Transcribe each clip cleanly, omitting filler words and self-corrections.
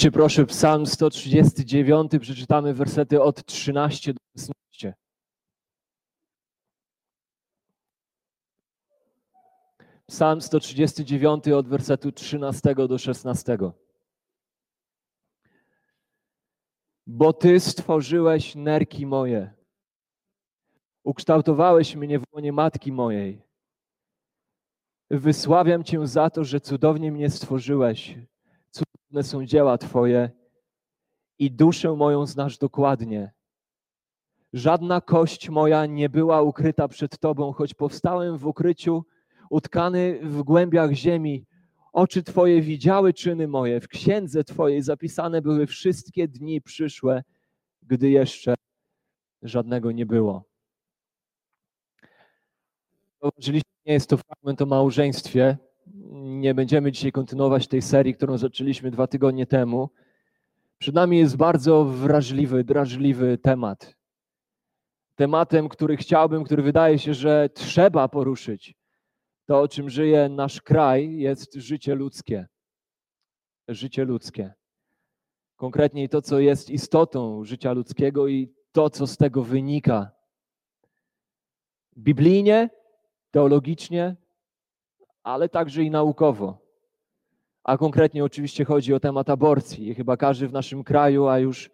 Otwórzcie proszę Psalm 139, przeczytamy wersety od 13 do 16. Psalm 139 od wersetu 13 do 16. Bo Ty stworzyłeś nerki moje, ukształtowałeś mnie w łonie matki mojej. Wysławiam Cię za to, że cudownie mnie stworzyłeś. Cudowne są dzieła Twoje i duszę moją znasz dokładnie. Żadna kość moja nie była ukryta przed Tobą, choć powstałem w ukryciu, utkany w głębiach ziemi. Oczy Twoje widziały czyny moje, w księdze Twojej zapisane były wszystkie dni przyszłe, gdy jeszcze żadnego nie było. Zauważyliście, nie jest to fragment o małżeństwie. Nie będziemy dzisiaj kontynuować tej serii, którą zaczęliśmy 2 tygodnie temu. Przed nami jest bardzo wrażliwy, drażliwy temat. Tematem, który wydaje się, że trzeba poruszyć. To, o czym żyje nasz kraj, jest życie ludzkie. Życie ludzkie. Konkretniej to, co jest istotą życia ludzkiego i to, co z tego wynika. Biblijnie, teologicznie, ale także i naukowo. A konkretnie oczywiście chodzi o temat aborcji. I chyba każdy w naszym kraju, a już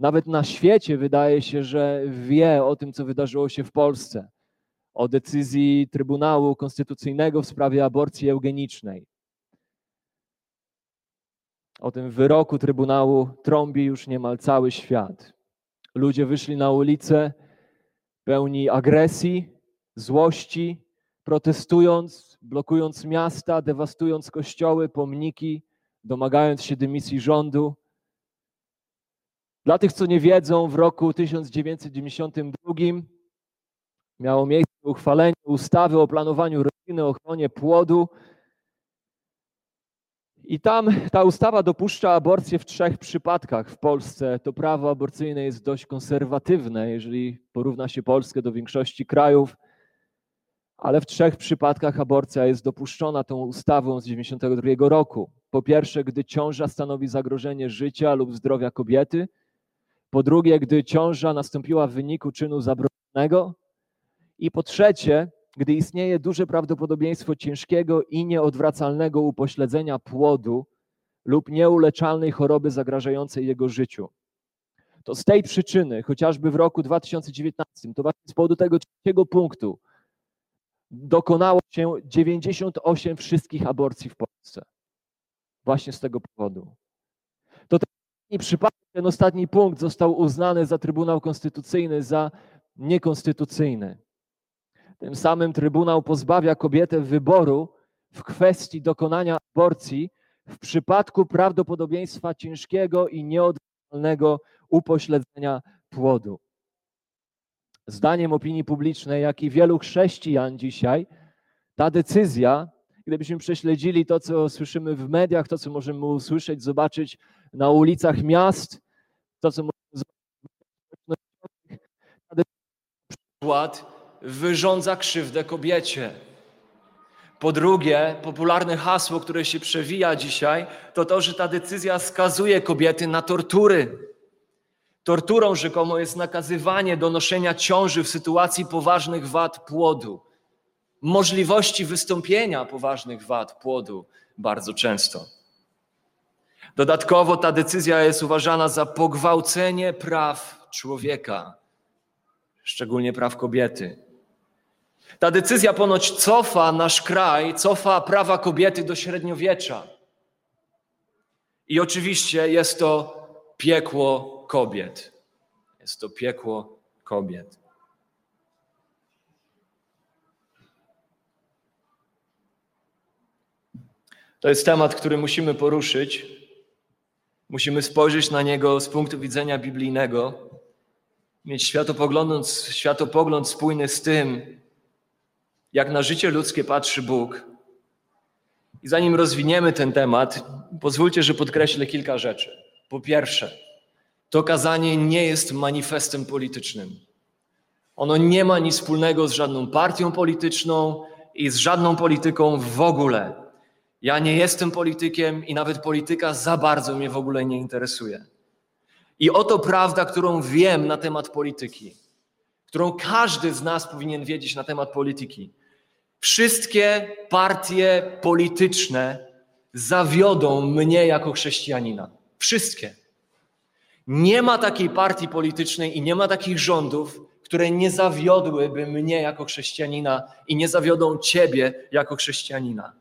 nawet na świecie wydaje się, że wie o tym, co wydarzyło się w Polsce. O decyzji Trybunału Konstytucyjnego w sprawie aborcji eugenicznej. O tym wyroku Trybunału trąbi już niemal cały świat. Ludzie wyszli na ulicę pełni agresji, złości, protestując, blokując miasta, dewastując kościoły, pomniki, domagając się dymisji rządu. Dla tych, co nie wiedzą, w roku 1992 miało miejsce uchwalenie ustawy o planowaniu rodziny, ochronie płodu. I tam ta ustawa dopuszcza aborcję w 3 przypadkach w Polsce. To prawo aborcyjne jest dość konserwatywne, jeżeli porówna się Polskę do większości krajów, ale w 3 przypadkach aborcja jest dopuszczona tą ustawą z 1992 roku. Po pierwsze, gdy ciąża stanowi zagrożenie życia lub zdrowia kobiety. Po drugie, gdy ciąża nastąpiła w wyniku czynu zabronionego. I po trzecie, gdy istnieje duże prawdopodobieństwo ciężkiego i nieodwracalnego upośledzenia płodu lub nieuleczalnej choroby zagrażającej jego życiu. To z tej przyczyny, chociażby w roku 2019, to właśnie z powodu tego 3. punktu, dokonało się 98 wszystkich aborcji w Polsce. Właśnie z tego powodu. To ten ostatni punkt został uznany za Trybunał Konstytucyjny, za niekonstytucyjny. Tym samym Trybunał pozbawia kobietę wyboru w kwestii dokonania aborcji w przypadku prawdopodobieństwa ciężkiego i nieodwracalnego upośledzenia płodu. Zdaniem opinii publicznej, jak i wielu chrześcijan dzisiaj, ta decyzja, gdybyśmy prześledzili to, co słyszymy w mediach, to, co możemy usłyszeć, zobaczyć na ulicach miast, to, co możemy zobaczyć, ta decyzja wyrządza krzywdę kobiecie. Po drugie, popularne hasło, które się przewija dzisiaj, to to, że ta decyzja skazuje kobiety na tortury. Torturą rzekomo jest nakazywanie do noszenia ciąży w sytuacji poważnych wad płodu. Możliwości wystąpienia poważnych wad płodu bardzo często. Dodatkowo ta decyzja jest uważana za pogwałcenie praw człowieka, szczególnie praw kobiety. Ta decyzja ponoć cofa nasz kraj, cofa prawa kobiety do średniowiecza. I oczywiście jest to piekło kobiet. Jest to piekło kobiet. To jest temat, który musimy poruszyć. Musimy spojrzeć na niego z punktu widzenia biblijnego, mieć światopogląd spójny z tym, jak na życie ludzkie patrzy Bóg. I zanim rozwiniemy ten temat, pozwólcie, że podkreślę kilka rzeczy. Po pierwsze, to kazanie nie jest manifestem politycznym. Ono nie ma nic wspólnego z żadną partią polityczną i z żadną polityką w ogóle. Ja nie jestem politykiem i nawet polityka za bardzo mnie w ogóle nie interesuje. I oto prawda, którą wiem na temat polityki, którą każdy z nas powinien wiedzieć na temat polityki. Wszystkie partie polityczne zawiodą mnie jako chrześcijanina. Wszystkie. Nie ma takiej partii politycznej i nie ma takich rządów, które nie zawiodłyby mnie jako chrześcijanina i nie zawiodą ciebie jako chrześcijanina.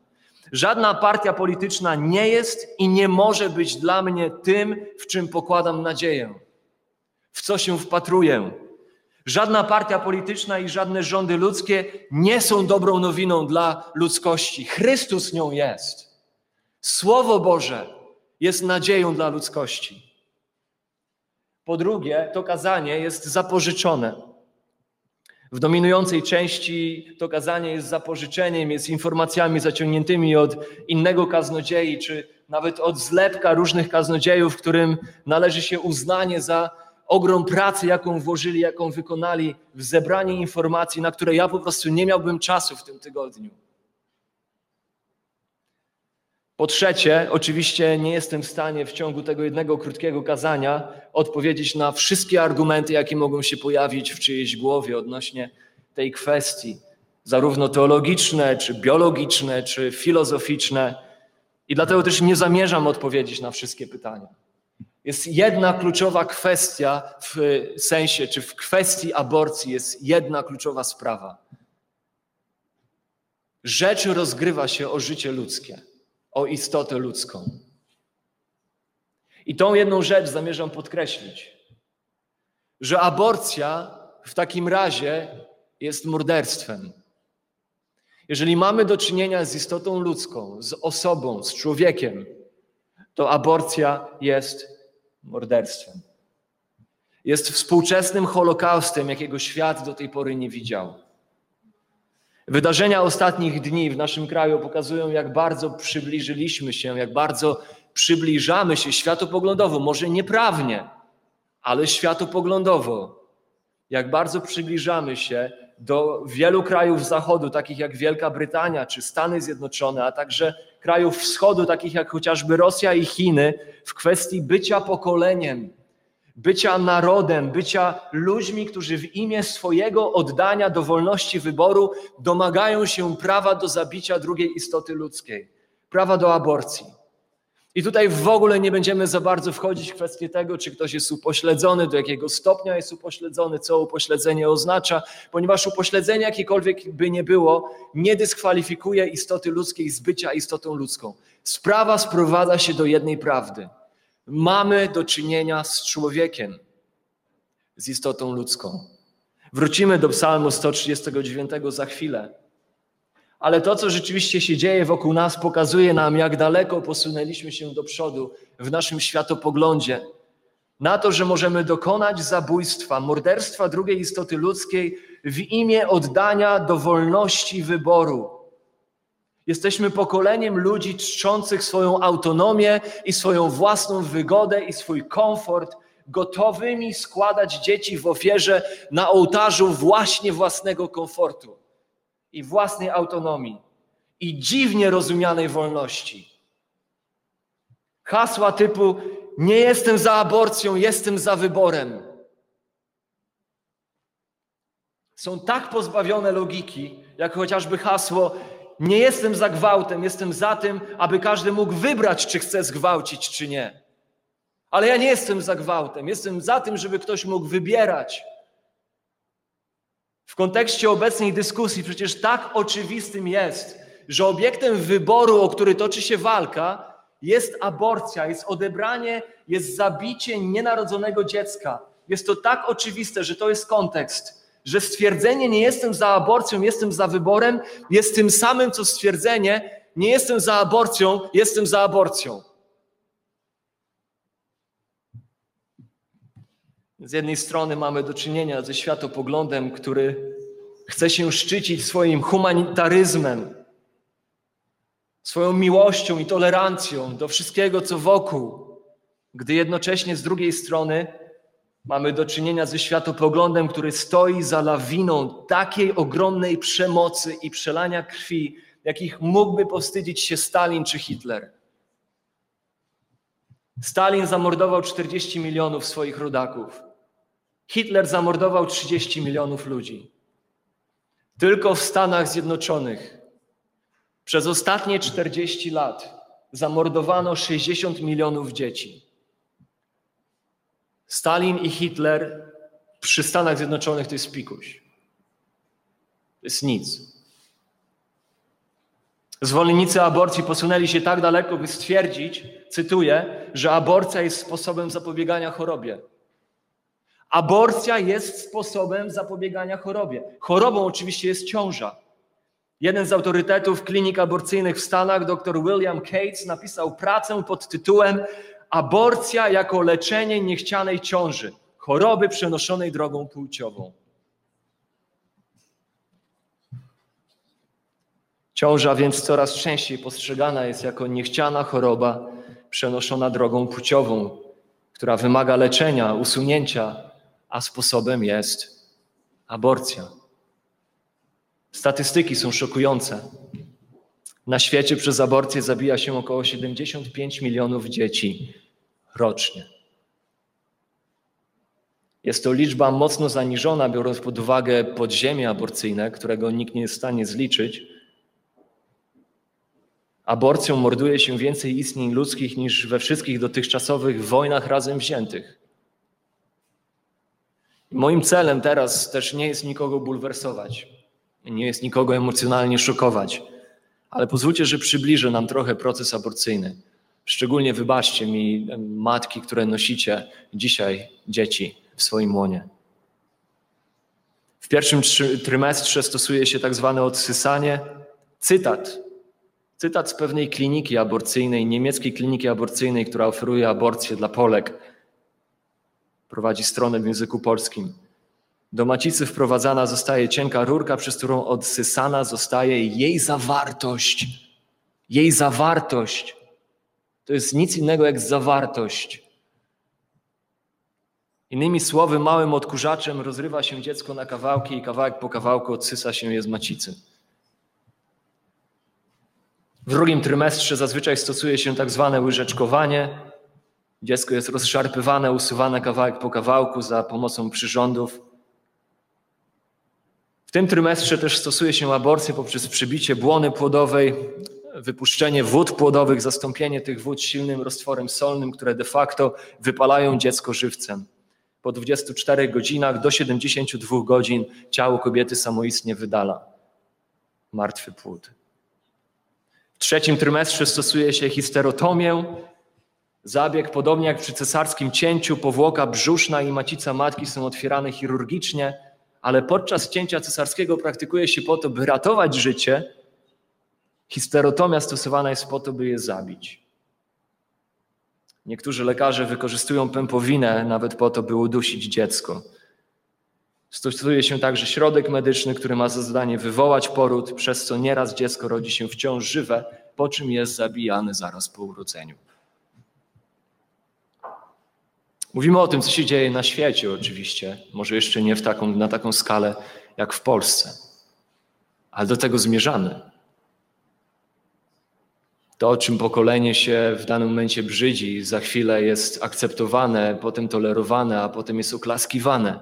Żadna partia polityczna nie jest i nie może być dla mnie tym, w czym pokładam nadzieję, w co się wpatruję. Żadna partia polityczna i żadne rządy ludzkie nie są dobrą nowiną dla ludzkości. Chrystus nią jest. Słowo Boże jest nadzieją dla ludzkości. Po drugie, to kazanie jest zapożyczone. W dominującej części to kazanie jest zapożyczeniem, jest informacjami zaciągniętymi od innego kaznodziei, czy nawet od zlepka różnych kaznodziejów, którym należy się uznanie za ogrom pracy, jaką włożyli, jaką wykonali w zebranie informacji, na które ja po prostu nie miałbym czasu w tym tygodniu. Po trzecie, oczywiście nie jestem w stanie w ciągu tego jednego krótkiego kazania odpowiedzieć na wszystkie argumenty, jakie mogą się pojawić w czyjejś głowie odnośnie tej kwestii, zarówno teologiczne, czy biologiczne, czy filozoficzne. I dlatego też nie zamierzam odpowiedzieć na wszystkie pytania. Jest jedna kluczowa kwestia w sensie, czy w kwestii aborcji jest jedna kluczowa sprawa. Rzecz rozgrywa się o życie ludzkie, o istotę ludzką. I tą jedną rzecz zamierzam podkreślić, że aborcja w takim razie jest morderstwem. Jeżeli mamy do czynienia z istotą ludzką, z osobą, z człowiekiem, to aborcja jest morderstwem. Jest współczesnym holokaustem, jakiego świat do tej pory nie widział. Wydarzenia ostatnich dni w naszym kraju pokazują, jak bardzo przybliżyliśmy się, jak bardzo przybliżamy się światopoglądowo, może nieprawnie, ale światopoglądowo. Jak bardzo przybliżamy się do wielu krajów Zachodu, takich jak Wielka Brytania czy Stany Zjednoczone, a także krajów Wschodu, takich jak chociażby Rosja i Chiny, w kwestii bycia pokoleniem, bycia narodem, bycia ludźmi, którzy w imię swojego oddania do wolności wyboru domagają się prawa do zabicia drugiej istoty ludzkiej, prawa do aborcji. I tutaj w ogóle nie będziemy za bardzo wchodzić w kwestię tego, czy ktoś jest upośledzony, do jakiego stopnia jest upośledzony, co upośledzenie oznacza, ponieważ upośledzenie, jakiekolwiek by nie było, nie dyskwalifikuje istoty ludzkiej z bycia istotą ludzką. Sprawa sprowadza się do jednej prawdy. Mamy do czynienia z człowiekiem, z istotą ludzką. Wrócimy do Psalmu 139 za chwilę. Ale to, co rzeczywiście się dzieje wokół nas, pokazuje nam, jak daleko posunęliśmy się do przodu w naszym światopoglądzie. Na to, że możemy dokonać zabójstwa, morderstwa drugiej istoty ludzkiej w imię oddania do wolności wyboru. Jesteśmy pokoleniem ludzi czczących swoją autonomię i swoją własną wygodę i swój komfort, gotowymi składać dzieci w ofierze na ołtarzu właśnie własnego komfortu i własnej autonomii i dziwnie rozumianej wolności. Hasła typu nie jestem za aborcją, jestem za wyborem są tak pozbawione logiki, jak chociażby hasło nie jestem za gwałtem, jestem za tym, aby każdy mógł wybrać, czy chce zgwałcić, czy nie. Ale ja nie jestem za gwałtem, jestem za tym, żeby ktoś mógł wybierać. W kontekście obecnej dyskusji przecież tak oczywistym jest, że obiektem wyboru, o który toczy się walka, jest aborcja, jest odebranie, jest zabicie nienarodzonego dziecka. Jest to tak oczywiste, że to jest kontekst, że stwierdzenie nie jestem za aborcją, jestem za wyborem jest tym samym, co stwierdzenie nie jestem za aborcją, jestem za aborcją. Z jednej strony mamy do czynienia ze światopoglądem, który chce się szczycić swoim humanitaryzmem, swoją miłością i tolerancją do wszystkiego, co wokół, gdy jednocześnie z drugiej strony mamy do czynienia ze światopoglądem, który stoi za lawiną takiej ogromnej przemocy i przelania krwi, jakich mógłby powstydzić się Stalin czy Hitler. Stalin zamordował 40 milionów swoich rodaków. Hitler zamordował 30 milionów ludzi. Tylko w Stanach Zjednoczonych przez ostatnie 40 lat zamordowano 60 milionów dzieci. Stalin i Hitler przy Stanach Zjednoczonych to jest pikuś. To jest nic. Zwolennicy aborcji posunęli się tak daleko, by stwierdzić, cytuję, że aborcja jest sposobem zapobiegania chorobie. Aborcja jest sposobem zapobiegania chorobie. Chorobą oczywiście jest ciąża. Jeden z autorytetów klinik aborcyjnych w Stanach, dr William Cates, napisał pracę pod tytułem Aborcja jako leczenie niechcianej ciąży, choroby przenoszonej drogą płciową. Ciąża więc coraz częściej postrzegana jest jako niechciana choroba przenoszona drogą płciową, która wymaga leczenia, usunięcia, a sposobem jest aborcja. Statystyki są szokujące. Na świecie przez aborcję zabija się około 75 milionów dzieci rocznie. Jest to liczba mocno zaniżona, biorąc pod uwagę podziemie aborcyjne, którego nikt nie jest w stanie zliczyć. Aborcją morduje się więcej istnień ludzkich niż we wszystkich dotychczasowych wojnach razem wziętych. Moim celem teraz też nie jest nikogo bulwersować, nie jest nikogo emocjonalnie szokować, ale pozwólcie, że przybliżę nam trochę proces aborcyjny. Szczególnie wybaczcie mi matki, które nosicie dzisiaj dzieci w swoim łonie. W pierwszym trymestrze stosuje się tak zwane odsysanie. Cytat z pewnej kliniki aborcyjnej, niemieckiej kliniki aborcyjnej, która oferuje aborcję dla Polek. Prowadzi stronę w języku polskim. Do macicy wprowadzana zostaje cienka rurka, przez którą odsysana zostaje jej zawartość. Jej zawartość. To jest nic innego jak zawartość. Innymi słowy, małym odkurzaczem rozrywa się dziecko na kawałki i kawałek po kawałku odsysa się je z macicy. W drugim trymestrze zazwyczaj stosuje się tak zwane łyżeczkowanie. Dziecko jest rozszarpywane, usuwane kawałek po kawałku za pomocą przyrządów. W tym trymestrze też stosuje się aborcję poprzez przybicie błony płodowej, wypuszczenie wód płodowych, zastąpienie tych wód silnym roztworem solnym, które de facto wypalają dziecko żywcem. Po 24 godzinach do 72 godzin ciało kobiety samoistnie wydala martwy płód. W trzecim trymestrze stosuje się histerotomię. Zabieg, podobnie jak przy cesarskim cięciu, powłoka brzuszna i macica matki są otwierane chirurgicznie, ale podczas cięcia cesarskiego praktykuje się po to, by ratować życie. Histerotomia stosowana jest po to, by je zabić. Niektórzy lekarze wykorzystują pępowinę nawet po to, by udusić dziecko. Stosuje się także środek medyczny, który ma za zadanie wywołać poród, przez co nieraz dziecko rodzi się wciąż żywe, po czym jest zabijane zaraz po urodzeniu. Mówimy o tym, co się dzieje na świecie oczywiście, może jeszcze nie na taką skalę jak w Polsce, ale do tego zmierzamy. To, czym pokolenie się w danym momencie brzydzi, za chwilę jest akceptowane, potem tolerowane, a potem jest oklaskiwane.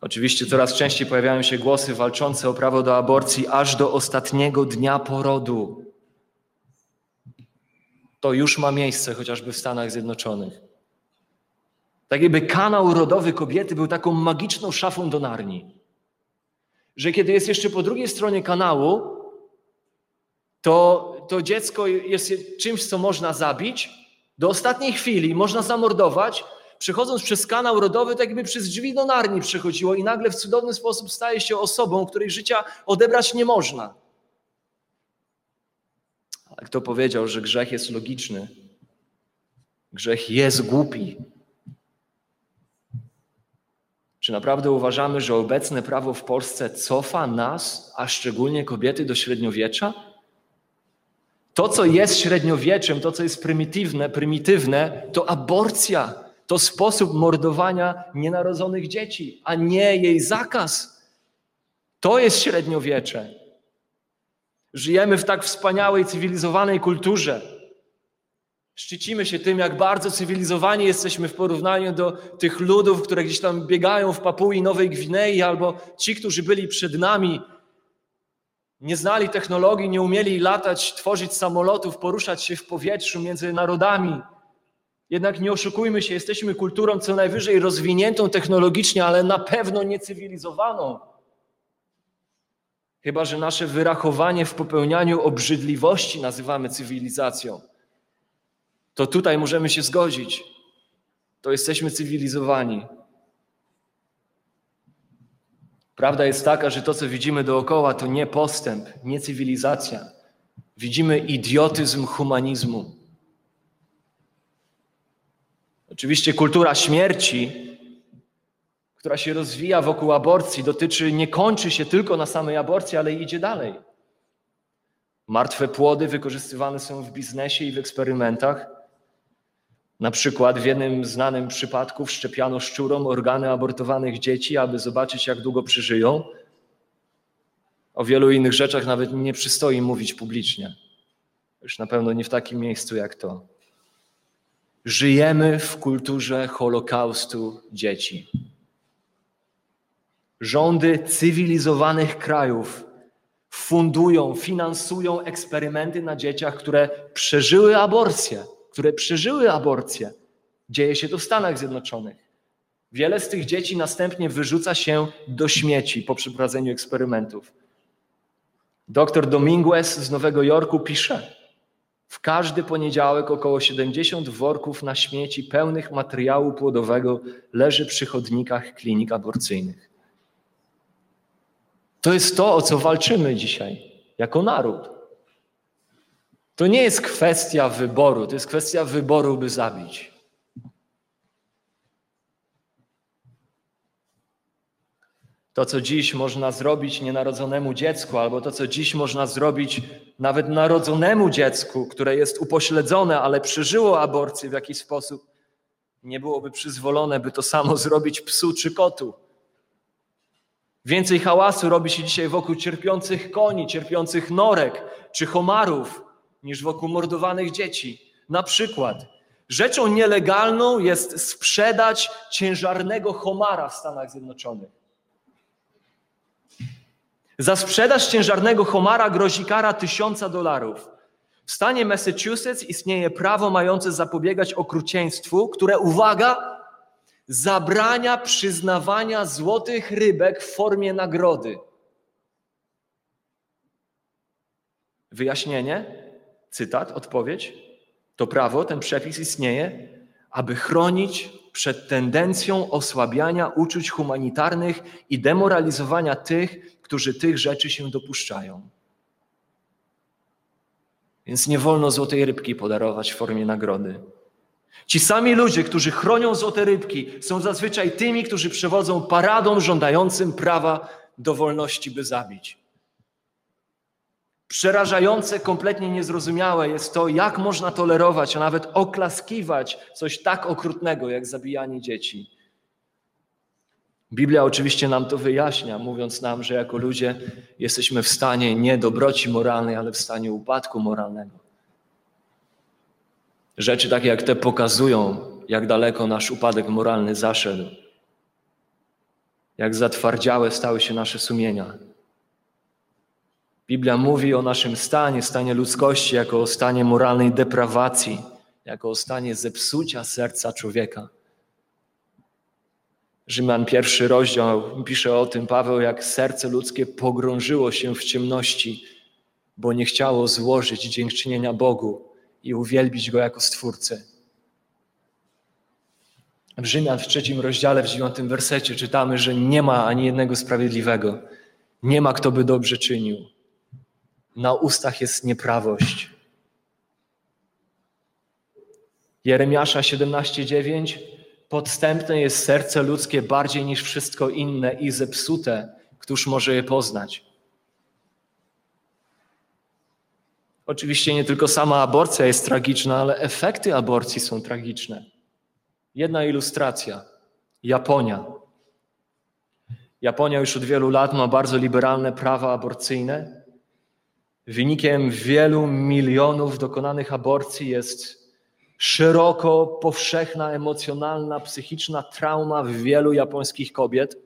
Oczywiście coraz częściej pojawiają się głosy walczące o prawo do aborcji aż do ostatniego dnia porodu. To już ma miejsce chociażby w Stanach Zjednoczonych. Tak jakby kanał rodowy kobiety był taką magiczną szafą do narni. Że kiedy jest jeszcze po drugiej stronie kanału, to dziecko jest czymś, co można zabić. Do ostatniej chwili można zamordować. Przechodząc przez kanał rodowy, tak jakby przez drzwi do narni przechodziło i nagle w cudowny sposób staje się osobą, której życia odebrać nie można. Ale kto powiedział, że grzech jest logiczny? Grzech jest głupi. Czy naprawdę uważamy, że obecne prawo w Polsce cofa nas, a szczególnie kobiety, do średniowiecza? To, co jest średniowieczem, to, co jest prymitywne, to aborcja. To sposób mordowania nienarodzonych dzieci, a nie jej zakaz. To jest średniowiecze. Żyjemy w tak wspaniałej, cywilizowanej kulturze. Szczycimy się tym, jak bardzo cywilizowani jesteśmy w porównaniu do tych ludów, które gdzieś tam biegają w Papui Nowej Gwinei, albo ci, którzy byli przed nami, nie znali technologii, nie umieli latać, tworzyć samolotów, poruszać się w powietrzu między narodami. Jednak nie oszukujmy się, jesteśmy kulturą co najwyżej rozwiniętą technologicznie, ale na pewno niecywilizowaną. Chyba że nasze wyrachowanie w popełnianiu obrzydliwości nazywamy cywilizacją. To tutaj możemy się zgodzić. To jesteśmy cywilizowani. Prawda jest taka, że to, co widzimy dookoła, to nie postęp, nie cywilizacja. Widzimy idiotyzm humanizmu. Oczywiście kultura śmierci, która się rozwija wokół aborcji, nie kończy się tylko na samej aborcji, ale idzie dalej. Martwe płody wykorzystywane są w biznesie i w eksperymentach. Na przykład w jednym znanym przypadku wszczepiano szczurom organy abortowanych dzieci, aby zobaczyć, jak długo przeżyją. O wielu innych rzeczach nawet nie przystoi mówić publicznie. Już na pewno nie w takim miejscu jak to. Żyjemy w kulturze Holokaustu dzieci. Rządy cywilizowanych krajów fundują, finansują eksperymenty na dzieciach, które przeżyły aborcję. Dzieje się to w Stanach Zjednoczonych. Wiele z tych dzieci następnie wyrzuca się do śmieci po przeprowadzeniu eksperymentów. Doktor Dominguez z Nowego Jorku pisze: w każdy poniedziałek około 70 worków na śmieci pełnych materiału płodowego leży przy chodnikach klinik aborcyjnych. To jest to, o co walczymy dzisiaj jako naród. To nie jest kwestia wyboru, to jest kwestia wyboru, by zabić. To, co dziś można zrobić nienarodzonemu dziecku, albo to, co dziś można zrobić nawet narodzonemu dziecku, które jest upośledzone, ale przeżyło aborcję w jakiś sposób, nie byłoby przyzwolone, by to samo zrobić psu czy kotu. Więcej hałasu robi się dzisiaj wokół cierpiących koni, cierpiących norek czy homarów, niż wokół mordowanych dzieci. Na przykład rzeczą nielegalną jest sprzedać ciężarnego homara w Stanach Zjednoczonych. Za sprzedaż ciężarnego homara grozi kara $1000. W stanie Massachusetts istnieje prawo mające zapobiegać okrucieństwu, które, uwaga, zabrania przyznawania złotych rybek w formie nagrody. Wyjaśnienie, cytat, odpowiedź. To prawo, ten przepis istnieje, aby chronić przed tendencją osłabiania uczuć humanitarnych i demoralizowania tych, którzy tych rzeczy się dopuszczają. Więc nie wolno złotej rybki podarować w formie nagrody. Ci sami ludzie, którzy chronią złote rybki, są zazwyczaj tymi, którzy przewodzą paradą żądającym prawa do wolności, by zabić. Przerażające, kompletnie niezrozumiałe jest to, jak można tolerować, a nawet oklaskiwać coś tak okrutnego, jak zabijanie dzieci. Biblia oczywiście nam to wyjaśnia, mówiąc nam, że jako ludzie jesteśmy w stanie nie dobroci moralnej, ale w stanie upadku moralnego. Rzeczy takie jak te pokazują, jak daleko nasz upadek moralny zaszedł. Jak zatwardziałe stały się nasze sumienia. Biblia mówi o naszym stanie, stanie ludzkości, jako o stanie moralnej deprawacji, jako o stanie zepsucia serca człowieka. Rzymian 1 rozdział pisze o tym Paweł, jak serce ludzkie pogrążyło się w ciemności, bo nie chciało złożyć dziękczynienia Bogu i uwielbić Go jako Stwórcę. W Rzymian w 3 rozdziale, w 9 wersecie czytamy, że nie ma ani jednego sprawiedliwego. Nie ma, kto by dobrze czynił. Na ustach jest nieprawość. Jeremiasza 17:9. Podstępne jest serce ludzkie bardziej niż wszystko inne i zepsute. Któż może je poznać? Oczywiście nie tylko sama aborcja jest tragiczna, ale efekty aborcji są tragiczne. Jedna ilustracja. Japonia. Japonia już od wielu lat ma bardzo liberalne prawa aborcyjne. Wynikiem wielu milionów dokonanych aborcji jest szeroko powszechna, emocjonalna, psychiczna trauma w wielu japońskich kobiet.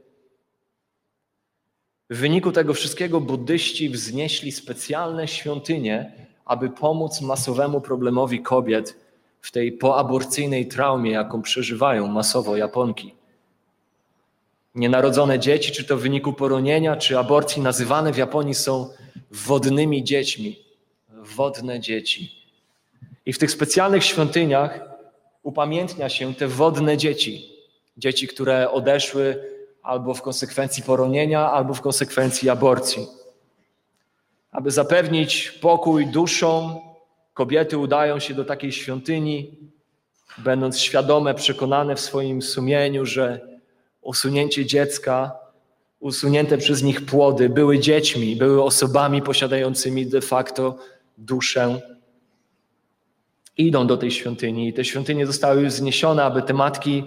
W wyniku tego wszystkiego buddyści wznieśli specjalne świątynie, aby pomóc masowemu problemowi kobiet w tej poaborcyjnej traumie, jaką przeżywają masowo Japonki. Nienarodzone dzieci, czy to w wyniku poronienia, czy aborcji, nazywane w Japonii są wodnymi dziećmi. Wodne dzieci. I w tych specjalnych świątyniach upamiętnia się te wodne dzieci. Dzieci, które odeszły albo w konsekwencji poronienia, albo w konsekwencji aborcji. Aby zapewnić pokój duszom, kobiety udają się do takiej świątyni, będąc świadome, przekonane w swoim sumieniu, że usunięcie dziecka, usunięte przez nich płody były dziećmi, były osobami posiadającymi de facto duszę. Idą do tej świątyni i te świątynie zostały już zniesione, aby te matki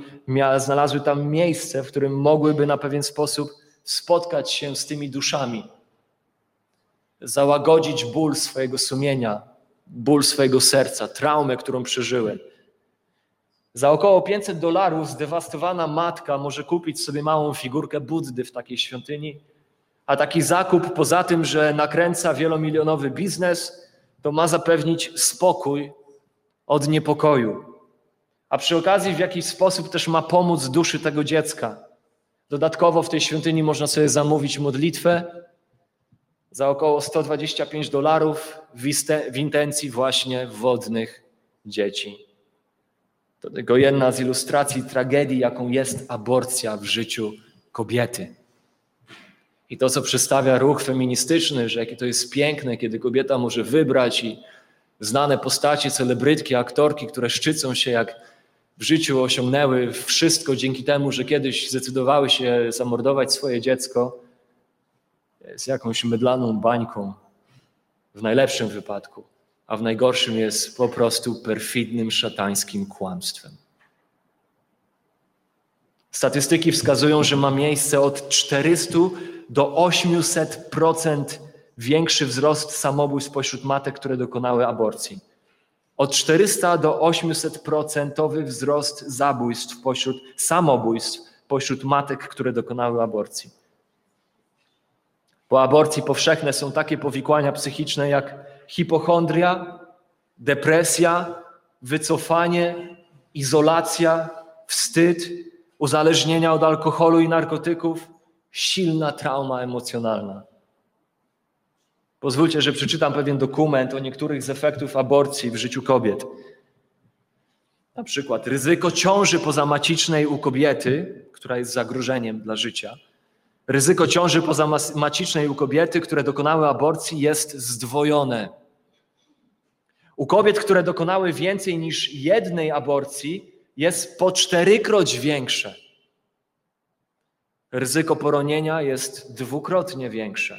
znalazły tam miejsce, w którym mogłyby na pewien sposób spotkać się z tymi duszami, załagodzić ból swojego sumienia, ból swojego serca, traumę, którą przeżyły. Za około $500 zdewastowana matka może kupić sobie małą figurkę Buddy w takiej świątyni, a taki zakup, poza tym, że nakręca wielomilionowy biznes, to ma zapewnić spokój od niepokoju. A przy okazji w jakiś sposób też ma pomóc duszy tego dziecka. Dodatkowo w tej świątyni można sobie zamówić modlitwę za około $125 w intencji właśnie wodnych dzieci. To tylko jedna z ilustracji tragedii, jaką jest aborcja w życiu kobiety. I to, co przedstawia ruch feministyczny, że jakie to jest piękne, kiedy kobieta może wybrać i znane postacie, celebrytki, aktorki, które szczycą się, jak w życiu osiągnęły wszystko dzięki temu, że kiedyś zdecydowały się zamordować swoje dziecko, jest jakąś mydlaną bańką w najlepszym wypadku, a w najgorszym jest po prostu perfidnym, szatańskim kłamstwem. Statystyki wskazują, że ma miejsce od 400 do 800% większy wzrost samobójstw pośród matek, które dokonały aborcji. Od 400 do 800% wzrost zabójstw pośród samobójstw pośród matek, które dokonały aborcji. Po aborcji powszechne są takie powikłania psychiczne jak hipochondria, depresja, wycofanie, izolacja, wstyd, uzależnienia od alkoholu i narkotyków, silna trauma emocjonalna. Pozwólcie, że przeczytam pewien dokument o niektórych z efektów aborcji w życiu kobiet. Na przykład ryzyko ciąży pozamacicznej u kobiety, która jest zagrożeniem dla życia. Ryzyko ciąży pozamacicznej u kobiety, które dokonały aborcji, jest zdwojone. U kobiet, które dokonały więcej niż jednej aborcji, jest po 4-kroć większe. Ryzyko poronienia jest 2-krotnie większe.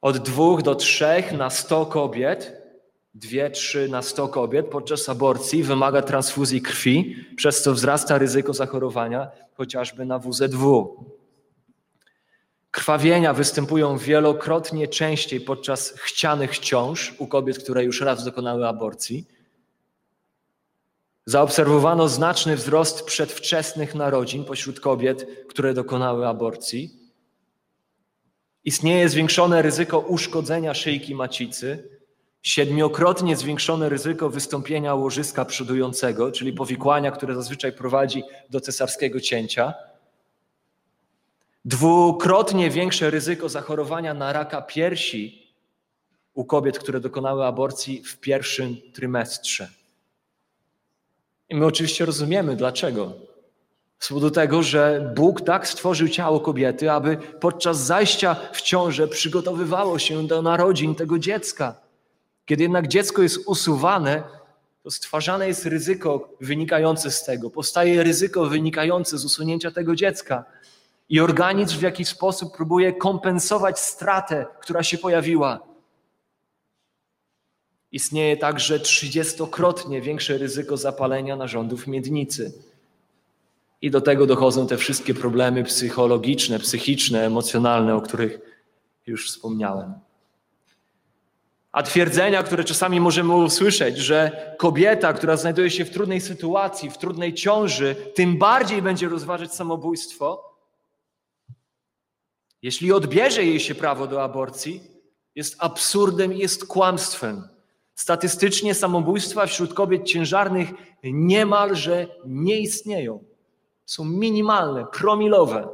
Od 2 do 3 na 100 kobiet, 2-3 na 100 kobiet podczas aborcji wymaga transfuzji krwi, przez co wzrasta ryzyko zachorowania chociażby na WZW. Krwawienia występują wielokrotnie częściej podczas chcianych ciąż u kobiet, które już raz dokonały aborcji. Zaobserwowano znaczny wzrost przedwczesnych narodzin pośród kobiet, które dokonały aborcji. Istnieje zwiększone ryzyko uszkodzenia szyjki macicy, 7-krotnie zwiększone ryzyko wystąpienia łożyska przodującego, czyli powikłania, które zazwyczaj prowadzi do cesarskiego cięcia. 2-krotnie większe ryzyko zachorowania na raka piersi u kobiet, które dokonały aborcji w pierwszym trymestrze. I my oczywiście rozumiemy dlaczego. Z powodu tego, że Bóg tak stworzył ciało kobiety, aby podczas zajścia w ciążę przygotowywało się do narodzin tego dziecka. Kiedy jednak dziecko jest usuwane, to stwarzane jest ryzyko wynikające z tego. Powstaje ryzyko wynikające z usunięcia tego dziecka. I organizm w jakiś sposób próbuje kompensować stratę, która się pojawiła. Istnieje także 30-krotnie większe ryzyko zapalenia narządów miednicy. I do tego dochodzą te wszystkie problemy psychologiczne, psychiczne, emocjonalne, o których już wspomniałem. A twierdzenia, które czasami możemy usłyszeć, że kobieta, która znajduje się w trudnej sytuacji, w trudnej ciąży, tym bardziej będzie rozważać samobójstwo, jeśli odbierze jej się prawo do aborcji, jest absurdem i jest kłamstwem. Statystycznie samobójstwa wśród kobiet ciężarnych niemalże nie istnieją. Są minimalne, promilowe.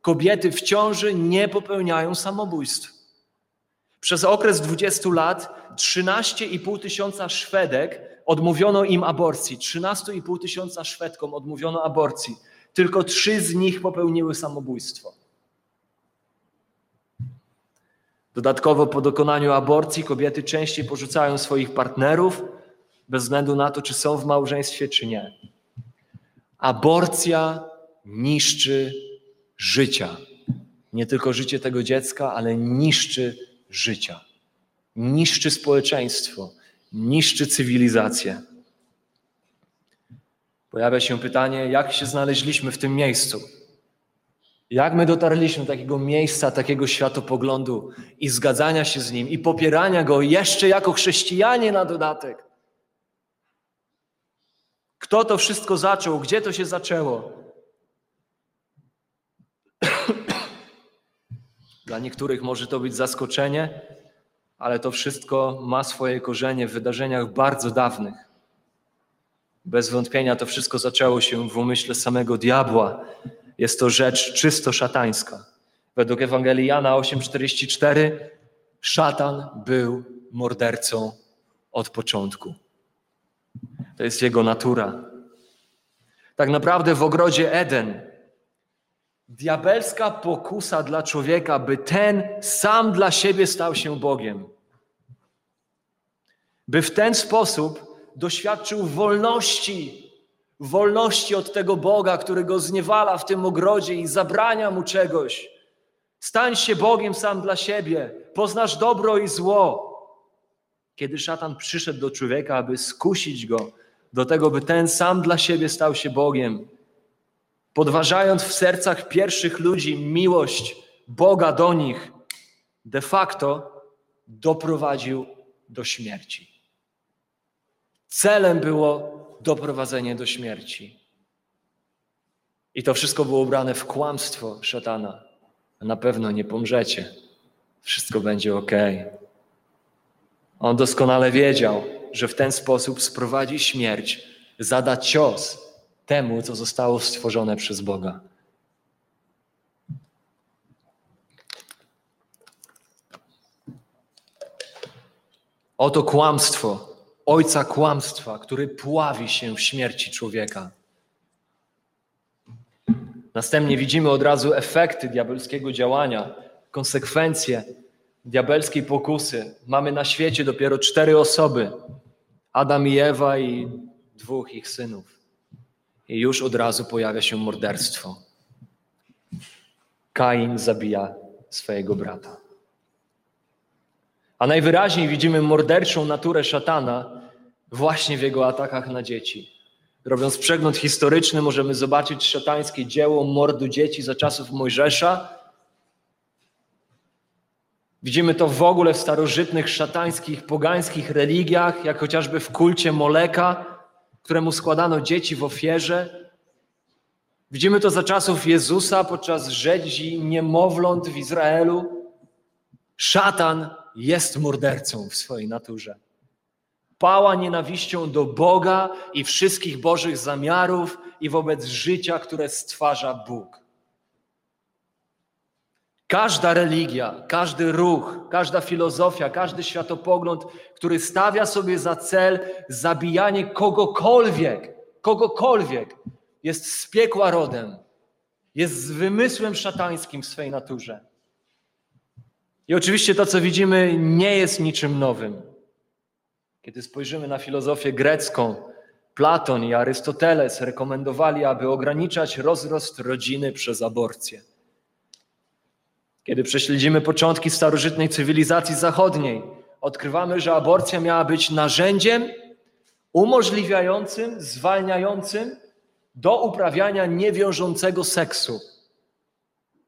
Kobiety w ciąży nie popełniają samobójstw. Przez okres 20 lat 13,5 tysiąca Szwedek odmówiono im aborcji. 13,5 tysiąca Szwedkom odmówiono aborcji. Tylko 3 z nich popełniły samobójstwo. Dodatkowo po dokonaniu aborcji kobiety częściej porzucają swoich partnerów bez względu na to, czy są w małżeństwie, czy nie. Aborcja niszczy życia. Nie tylko życie tego dziecka, ale niszczy życia. Niszczy społeczeństwo. Niszczy cywilizację. Pojawia się pytanie, jak się znaleźliśmy w tym miejscu? Jak my dotarliśmy do takiego miejsca, takiego światopoglądu i zgadzania się z nim i popierania go jeszcze jako chrześcijanie na dodatek? Kto to wszystko zaczął? Gdzie to się zaczęło? Dla niektórych może to być zaskoczenie, ale to wszystko ma swoje korzenie w wydarzeniach bardzo dawnych. Bez wątpienia to wszystko zaczęło się w umyśle samego diabła. Jest to rzecz czysto szatańska. Według Ewangelii Jana 8,44 szatan był mordercą od początku. To jest jego natura. Tak naprawdę w ogrodzie Eden diabelska pokusa dla człowieka, by ten sam dla siebie stał się Bogiem. By w ten sposób doświadczył wolności. Wolności od tego Boga, który go zniewala w tym ogrodzie i zabrania mu czegoś. Stań się Bogiem sam dla siebie. Poznasz dobro i zło. Kiedy szatan przyszedł do człowieka, aby skusić go do tego, by ten sam dla siebie stał się Bogiem, podważając w sercach pierwszych ludzi miłość Boga do nich, de facto doprowadził do śmierci. Celem było doprowadzenie do śmierci. I to wszystko było ubrane w kłamstwo szatana. Na pewno nie pomrzecie. Wszystko będzie okej. On doskonale wiedział, że w ten sposób sprowadzi śmierć, zada cios temu, co zostało stworzone przez Boga. Oto kłamstwo, ojca kłamstwa, który pławi się w śmierci człowieka. Następnie widzimy od razu efekty diabelskiego działania, konsekwencje diabelskiej pokusy. Mamy na świecie dopiero 4 osoby, Adam i Ewa i 2 ich synów. I już od razu pojawia się morderstwo. Kain zabija swojego brata. A najwyraźniej widzimy morderczą naturę szatana właśnie w jego atakach na dzieci. Robiąc przegląd historyczny, możemy zobaczyć szatańskie dzieło mordu dzieci za czasów Mojżesza. Widzimy to w ogóle w starożytnych, szatańskich, pogańskich religiach, jak chociażby w kulcie Moleka, któremu składano dzieci w ofierze. Widzimy to za czasów Jezusa podczas rzezi niemowląt w Izraelu. Szatan jest mordercą w swojej naturze. Pała nienawiścią do Boga i wszystkich Bożych zamiarów i wobec życia, które stwarza Bóg. Każda religia, każdy ruch, każda filozofia, każdy światopogląd, który stawia sobie za cel zabijanie kogokolwiek, jest z piekła rodem, jest wymysłem szatańskim w swej naturze. I oczywiście to, co widzimy, nie jest niczym nowym. Kiedy spojrzymy na filozofię grecką, Platon i Arystoteles rekomendowali, aby ograniczać rozrost rodziny przez aborcję. Kiedy prześledzimy początki starożytnej cywilizacji zachodniej, odkrywamy, że aborcja miała być narzędziem umożliwiającym, zwalniającym do uprawiania niewiążącego seksu,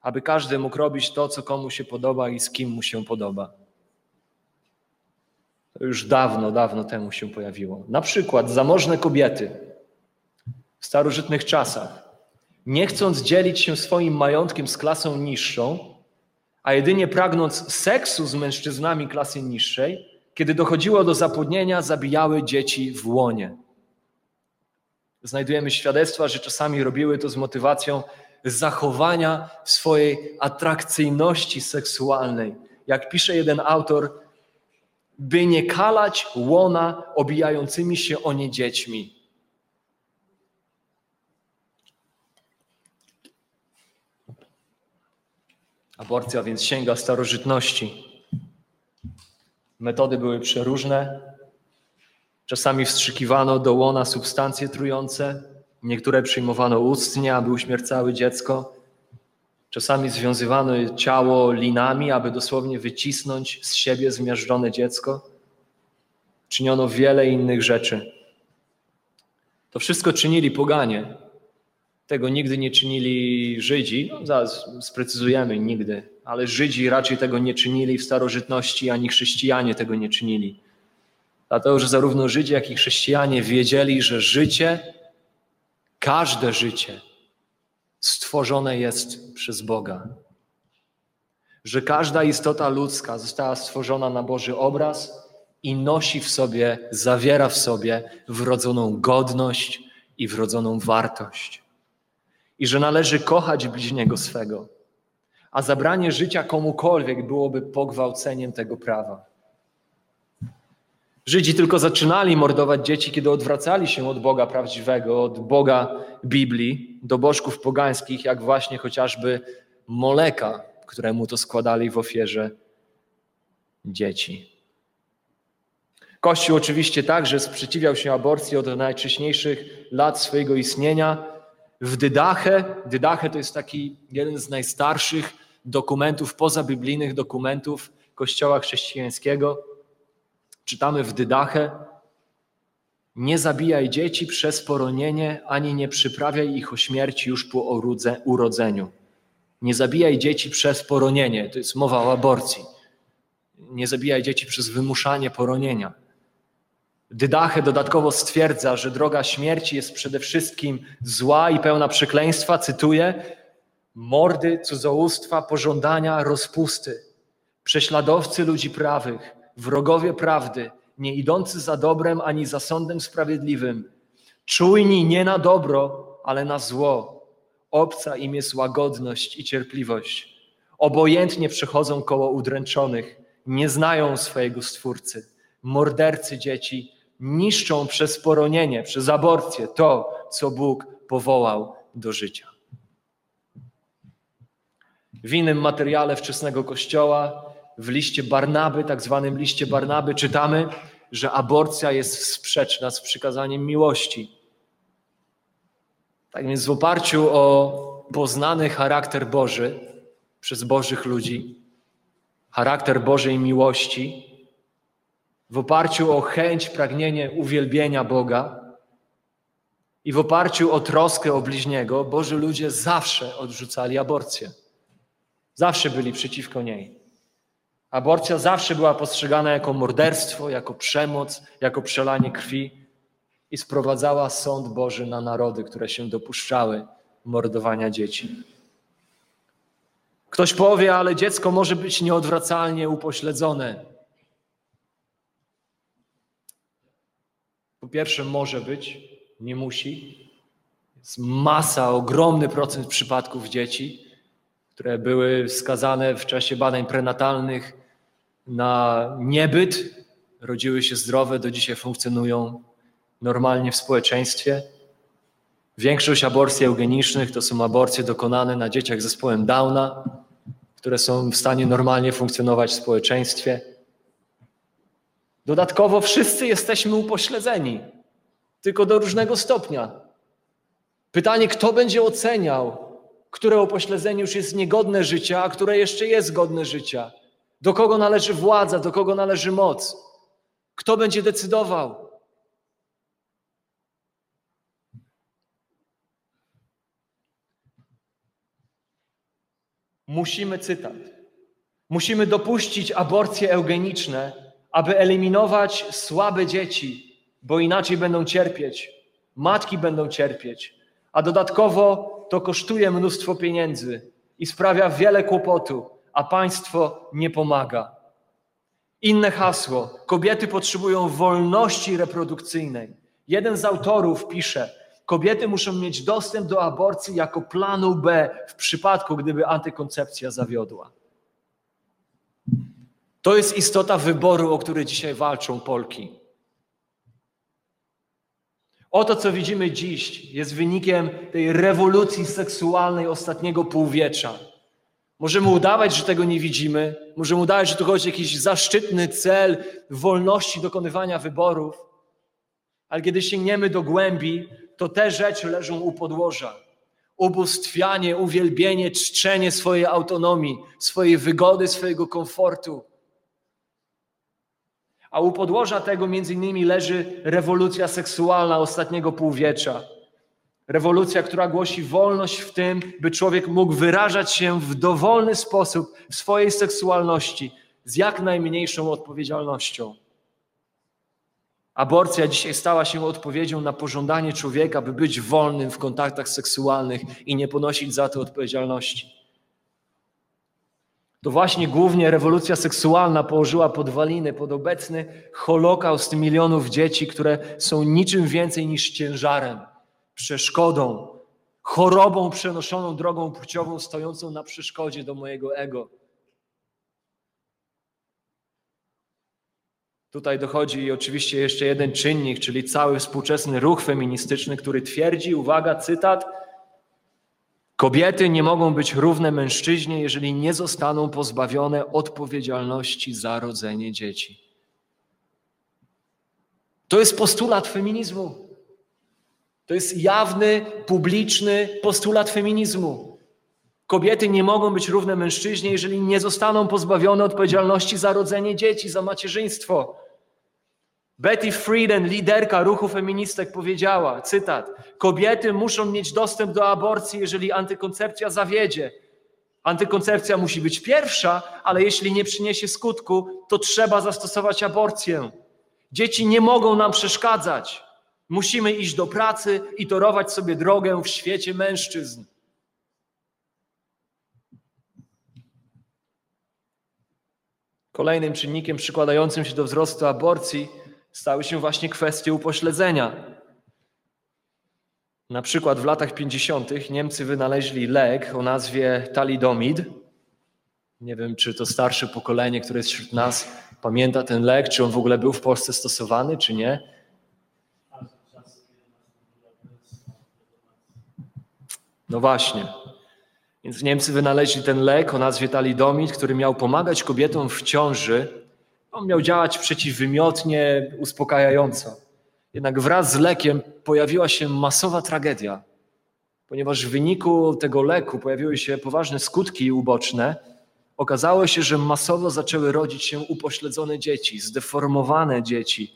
aby każdy mógł robić to, co komu się podoba i z kim mu się podoba. To już dawno, dawno temu się pojawiło. Na przykład zamożne kobiety w starożytnych czasach, nie chcąc dzielić się swoim majątkiem z klasą niższą, a jedynie pragnąc seksu z mężczyznami klasy niższej, kiedy dochodziło do zapłodnienia, zabijały dzieci w łonie. Znajdujemy świadectwa, że czasami robiły to z motywacją zachowania swojej atrakcyjności seksualnej. Jak pisze jeden autor, by nie kalać łona obijającymi się o nie dziećmi. Aborcja więc sięga starożytności. Metody były przeróżne. Czasami wstrzykiwano do łona substancje trujące. Niektóre przyjmowano ustnie, aby uśmiercały dziecko. Czasami związywano ciało linami, aby dosłownie wycisnąć z siebie zmiażdżone dziecko. Czyniono wiele innych rzeczy. To wszystko czynili poganie. Tego nigdy nie czynili Żydzi. No, zaraz sprecyzujemy, nigdy. Ale Żydzi raczej tego nie czynili w starożytności, ani chrześcijanie tego nie czynili. Dlatego, że zarówno Żydzi, jak i chrześcijanie wiedzieli, że życie, każde życie stworzone jest przez Boga. Że każda istota ludzka została stworzona na Boży obraz i nosi w sobie, zawiera w sobie wrodzoną godność i wrodzoną wartość. I że należy kochać bliźniego swego, a zabranie życia komukolwiek byłoby pogwałceniem tego prawa. Żydzi tylko zaczynali mordować dzieci, kiedy odwracali się od Boga prawdziwego, od Boga Biblii, do bożków pogańskich, jak właśnie chociażby Moleka, któremu to składali w ofierze dzieci. Kościół oczywiście także sprzeciwiał się aborcji od najwcześniejszych lat swojego istnienia. W Didache to jest taki jeden z najstarszych dokumentów, pozabiblijnych dokumentów Kościoła chrześcijańskiego. Czytamy w Didache: nie zabijaj dzieci przez poronienie, ani nie przyprawiaj ich o śmierć już po urodzeniu. Nie zabijaj dzieci przez poronienie, to jest mowa o aborcji. Nie zabijaj dzieci przez wymuszanie poronienia. Didache dodatkowo stwierdza, że droga śmierci jest przede wszystkim zła i pełna przekleństwa, cytuję, mordy, cudzołóstwa, pożądania, rozpusty, prześladowcy ludzi prawych, wrogowie prawdy, nie idący za dobrem ani za sądem sprawiedliwym, czujni nie na dobro, ale na zło, obca im jest łagodność i cierpliwość, obojętnie przechodzą koło udręczonych, nie znają swojego Stwórcy, mordercy dzieci niszczą przez poronienie, przez aborcję to, co Bóg powołał do życia. W innym materiale wczesnego Kościoła, w liście Barnaby, tak zwanym liście Barnaby, czytamy, że aborcja jest sprzeczna z przykazaniem miłości. Tak więc w oparciu o poznany charakter Boży przez Bożych ludzi, charakter Bożej miłości, w oparciu o chęć, pragnienie uwielbienia Boga i w oparciu o troskę o bliźniego, Boży ludzie zawsze odrzucali aborcję. Zawsze byli przeciwko niej. Aborcja zawsze była postrzegana jako morderstwo, jako przemoc, jako przelanie krwi i sprowadzała sąd Boży na narody, które się dopuszczały mordowania dzieci. Ktoś powie, ale dziecko może być nieodwracalnie upośledzone. Po pierwsze, może być, nie musi. Jest masa, ogromny procent przypadków dzieci, które były skazane w czasie badań prenatalnych na niebyt, rodziły się zdrowe, do dzisiaj funkcjonują normalnie w społeczeństwie. Większość aborcji eugenicznych to są aborcje dokonane na dzieciach z zespołem Downa, które są w stanie normalnie funkcjonować w społeczeństwie. Dodatkowo wszyscy jesteśmy upośledzeni, tylko do różnego stopnia. Pytanie, kto będzie oceniał, które upośledzenie już jest niegodne życia, a które jeszcze jest godne życia? Do kogo należy władza, do kogo należy moc? Kto będzie decydował? musimy, cytat, musimy dopuścić aborcje eugeniczne, aby eliminować słabe dzieci, bo inaczej będą cierpieć, matki będą cierpieć, a dodatkowo to kosztuje mnóstwo pieniędzy i sprawia wiele kłopotu, a państwo nie pomaga. Inne hasło, kobiety potrzebują wolności reprodukcyjnej. Jeden z autorów pisze, kobiety muszą mieć dostęp do aborcji jako planu B w przypadku, gdyby antykoncepcja zawiodła. To jest istota wyboru, o który dzisiaj walczą Polki. Oto, co widzimy dziś, jest wynikiem tej rewolucji seksualnej ostatniego półwiecza. Możemy udawać, że tego nie widzimy, możemy udawać, że tu chodzi o jakiś zaszczytny cel wolności dokonywania wyborów, ale kiedy sięgniemy do głębi, to te rzeczy leżą u podłoża. Ubóstwianie, uwielbienie, czczenie swojej autonomii, swojej wygody, swojego komfortu. A u podłoża tego między innymi leży rewolucja seksualna ostatniego półwiecza. Rewolucja, która głosi wolność w tym, by człowiek mógł wyrażać się w dowolny sposób w swojej seksualności z jak najmniejszą odpowiedzialnością. Aborcja dzisiaj stała się odpowiedzią na pożądanie człowieka, by być wolnym w kontaktach seksualnych i nie ponosić za to odpowiedzialności. To właśnie głównie rewolucja seksualna położyła podwaliny pod obecny holokaust milionów dzieci, które są niczym więcej niż ciężarem, przeszkodą, chorobą przenoszoną drogą płciową, stojącą na przeszkodzie do mojego ego. Tutaj dochodzi oczywiście jeszcze jeden czynnik, czyli cały współczesny ruch feministyczny, który twierdzi, uwaga, cytat, kobiety nie mogą być równe mężczyźnie, jeżeli nie zostaną pozbawione odpowiedzialności za rodzenie dzieci. To jest postulat feminizmu. To jest jawny, publiczny postulat feminizmu. Kobiety nie mogą być równe mężczyźnie, jeżeli nie zostaną pozbawione odpowiedzialności za rodzenie dzieci, za macierzyństwo. Betty Friedan, liderka ruchu feministek, powiedziała, cytat, kobiety muszą mieć dostęp do aborcji, jeżeli antykoncepcja zawiedzie. Antykoncepcja musi być pierwsza, ale jeśli nie przyniesie skutku, to trzeba zastosować aborcję. Dzieci nie mogą nam przeszkadzać. Musimy iść do pracy i torować sobie drogę w świecie mężczyzn. Kolejnym czynnikiem przykładającym się do wzrostu aborcji stały się właśnie kwestie upośledzenia. Na przykład w latach 50. Niemcy wynaleźli lek o nazwie Talidomid. Nie wiem, czy to starsze pokolenie, które jest wśród nas, pamięta ten lek, czy on w ogóle był w Polsce stosowany, czy nie. No właśnie. Więc Niemcy wynaleźli ten lek o nazwie talidomid, który miał pomagać kobietom w ciąży. On miał działać przeciwwymiotnie, uspokajająco. Jednak wraz z lekiem pojawiła się masowa tragedia, ponieważ w wyniku tego leku pojawiły się poważne skutki uboczne. Okazało się, że masowo zaczęły rodzić się upośledzone dzieci, zdeformowane dzieci.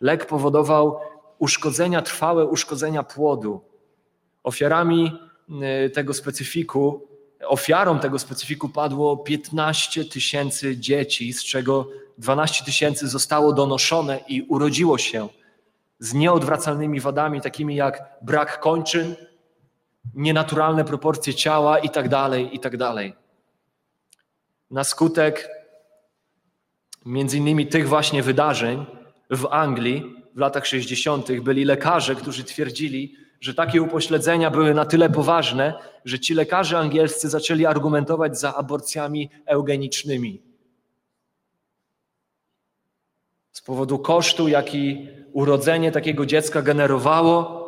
Lek powodował uszkodzenia, trwałe uszkodzenia płodu. Ofiarą tego specyfiku padło 15 tysięcy dzieci, z czego 12 tysięcy zostało donoszone i urodziło się z nieodwracalnymi wadami, takimi jak brak kończyn, nienaturalne proporcje ciała itd., itd. Na skutek między innymi tych właśnie wydarzeń w Anglii w latach 60. byli lekarze, którzy twierdzili, że takie upośledzenia były na tyle poważne, że ci lekarze angielscy zaczęli argumentować za aborcjami eugenicznymi. Z powodu kosztu, jaki urodzenie takiego dziecka generowało,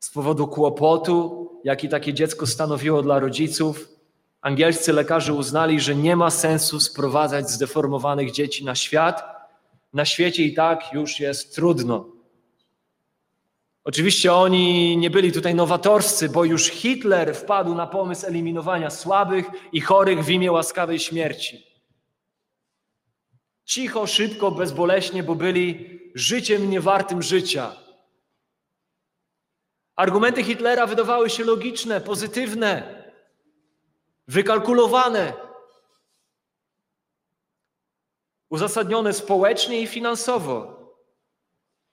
z powodu kłopotu, jaki takie dziecko stanowiło dla rodziców, angielscy lekarze uznali, że nie ma sensu sprowadzać zdeformowanych dzieci na świat. Na świecie i tak już jest trudno. Oczywiście oni nie byli tutaj nowatorscy, bo już Hitler wpadł na pomysł eliminowania słabych i chorych w imię łaskawej śmierci. Cicho, szybko, bezboleśnie, bo byli życiem niewartym życia. Argumenty Hitlera wydawały się logiczne, pozytywne. wykalkulowane, uzasadnione społecznie i finansowo.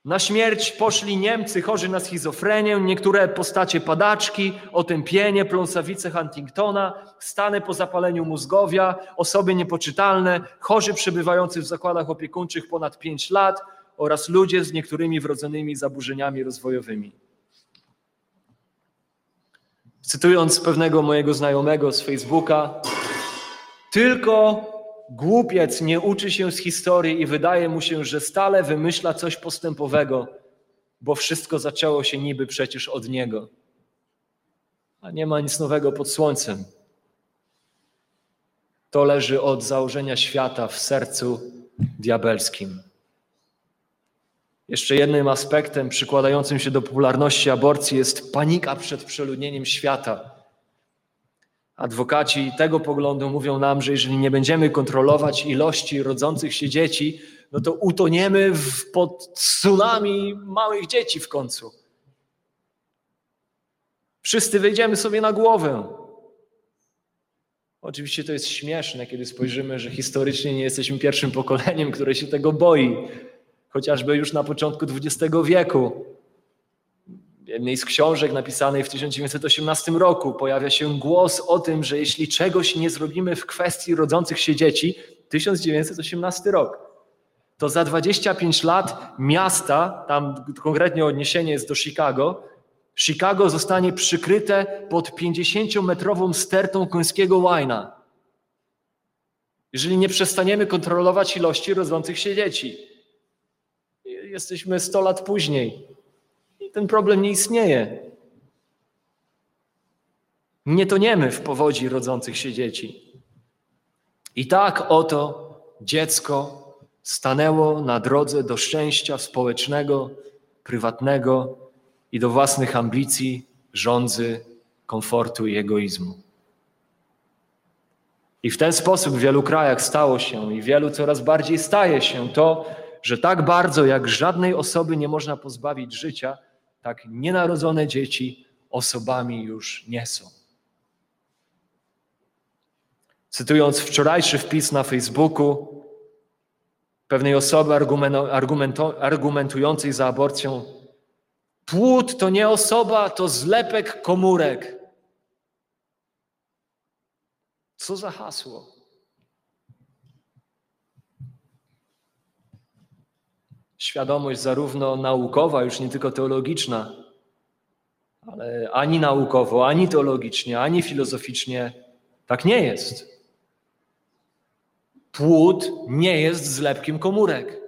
Na śmierć poszli Niemcy chorzy na schizofrenię, niektóre postacie padaczki, otępienie, pląsawice Huntingtona, stany po zapaleniu mózgowia, osoby niepoczytalne, chorzy przebywający w zakładach opiekuńczych ponad 5 lat oraz ludzie z niektórymi wrodzonymi zaburzeniami rozwojowymi. Cytując pewnego mojego znajomego z Facebooka, tylko głupiec nie uczy się z historii i wydaje mu się, że stale wymyśla coś postępowego, bo wszystko zaczęło się niby przecież od niego. A nie ma nic nowego pod słońcem. To leży od założenia świata w sercu diabelskim. Jeszcze jednym aspektem przykładającym się do popularności aborcji jest panika przed przeludnieniem świata. Adwokaci tego poglądu mówią nam, że jeżeli nie będziemy kontrolować ilości rodzących się dzieci, no to utoniemy pod tsunami małych dzieci w końcu. Wszyscy wyjdziemy sobie na głowę. Oczywiście to jest śmieszne, kiedy spojrzymy, że historycznie nie jesteśmy pierwszym pokoleniem, które się tego boi. Chociażby już na początku XX wieku. W jednej z książek napisanej w 1918 roku pojawia się głos o tym, że jeśli czegoś nie zrobimy w kwestii rodzących się dzieci, 1918 rok, to za 25 lat miasta, tam konkretnie odniesienie jest do Chicago zostanie przykryte pod 50-metrową stertą końskiego łajna, jeżeli nie przestaniemy kontrolować ilości rodzących się dzieci. Jesteśmy 100 lat później. Ten problem nie istnieje. Nie toniemy w powodzi rodzących się dzieci. I tak oto dziecko stanęło na drodze do szczęścia społecznego, prywatnego i do własnych ambicji, żądzy, komfortu i egoizmu. I w ten sposób w wielu krajach stało się i wielu coraz bardziej staje się to, że tak bardzo jak żadnej osoby nie można pozbawić życia, tak nienarodzone dzieci osobami już nie są. Cytując wczorajszy wpis na Facebooku pewnej osoby argumentującej za aborcją, płód to nie osoba, to zlepek komórek. Co za hasło. Świadomość zarówno naukowa, już nie tylko teologiczna, ale ani naukowo, ani teologicznie, ani filozoficznie tak nie jest. Płód nie jest zlepkiem komórek.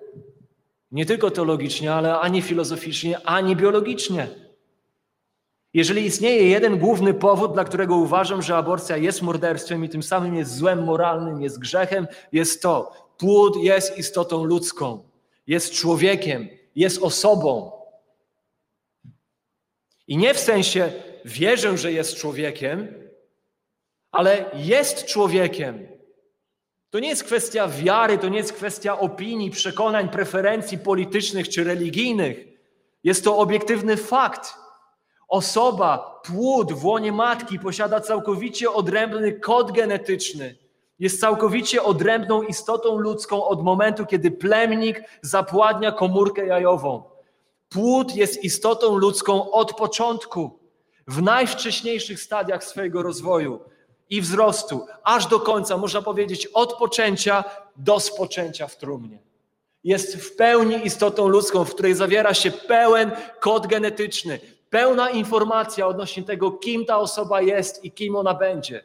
Nie tylko teologicznie, ale ani filozoficznie, ani biologicznie. Jeżeli istnieje jeden główny powód, dla którego uważam, że aborcja jest morderstwem i tym samym jest złem moralnym, jest grzechem, jest to: płód jest istotą ludzką. Jest człowiekiem, jest osobą. I nie w sensie wierzę, że jest człowiekiem, ale jest człowiekiem. To nie jest kwestia wiary, to nie jest kwestia opinii, przekonań, preferencji politycznych czy religijnych. Jest to obiektywny fakt. Osoba, płód w łonie matki posiada całkowicie odrębny kod genetyczny. Jest całkowicie odrębną istotą ludzką od momentu, kiedy plemnik zapładnia komórkę jajową. Płód jest istotą ludzką od początku, w najwcześniejszych stadiach swojego rozwoju i wzrostu, aż do końca, można powiedzieć, od poczęcia do spoczęcia w trumnie. Jest w pełni istotą ludzką, w której zawiera się pełen kod genetyczny, pełna informacja odnośnie tego, kim ta osoba jest i kim ona będzie.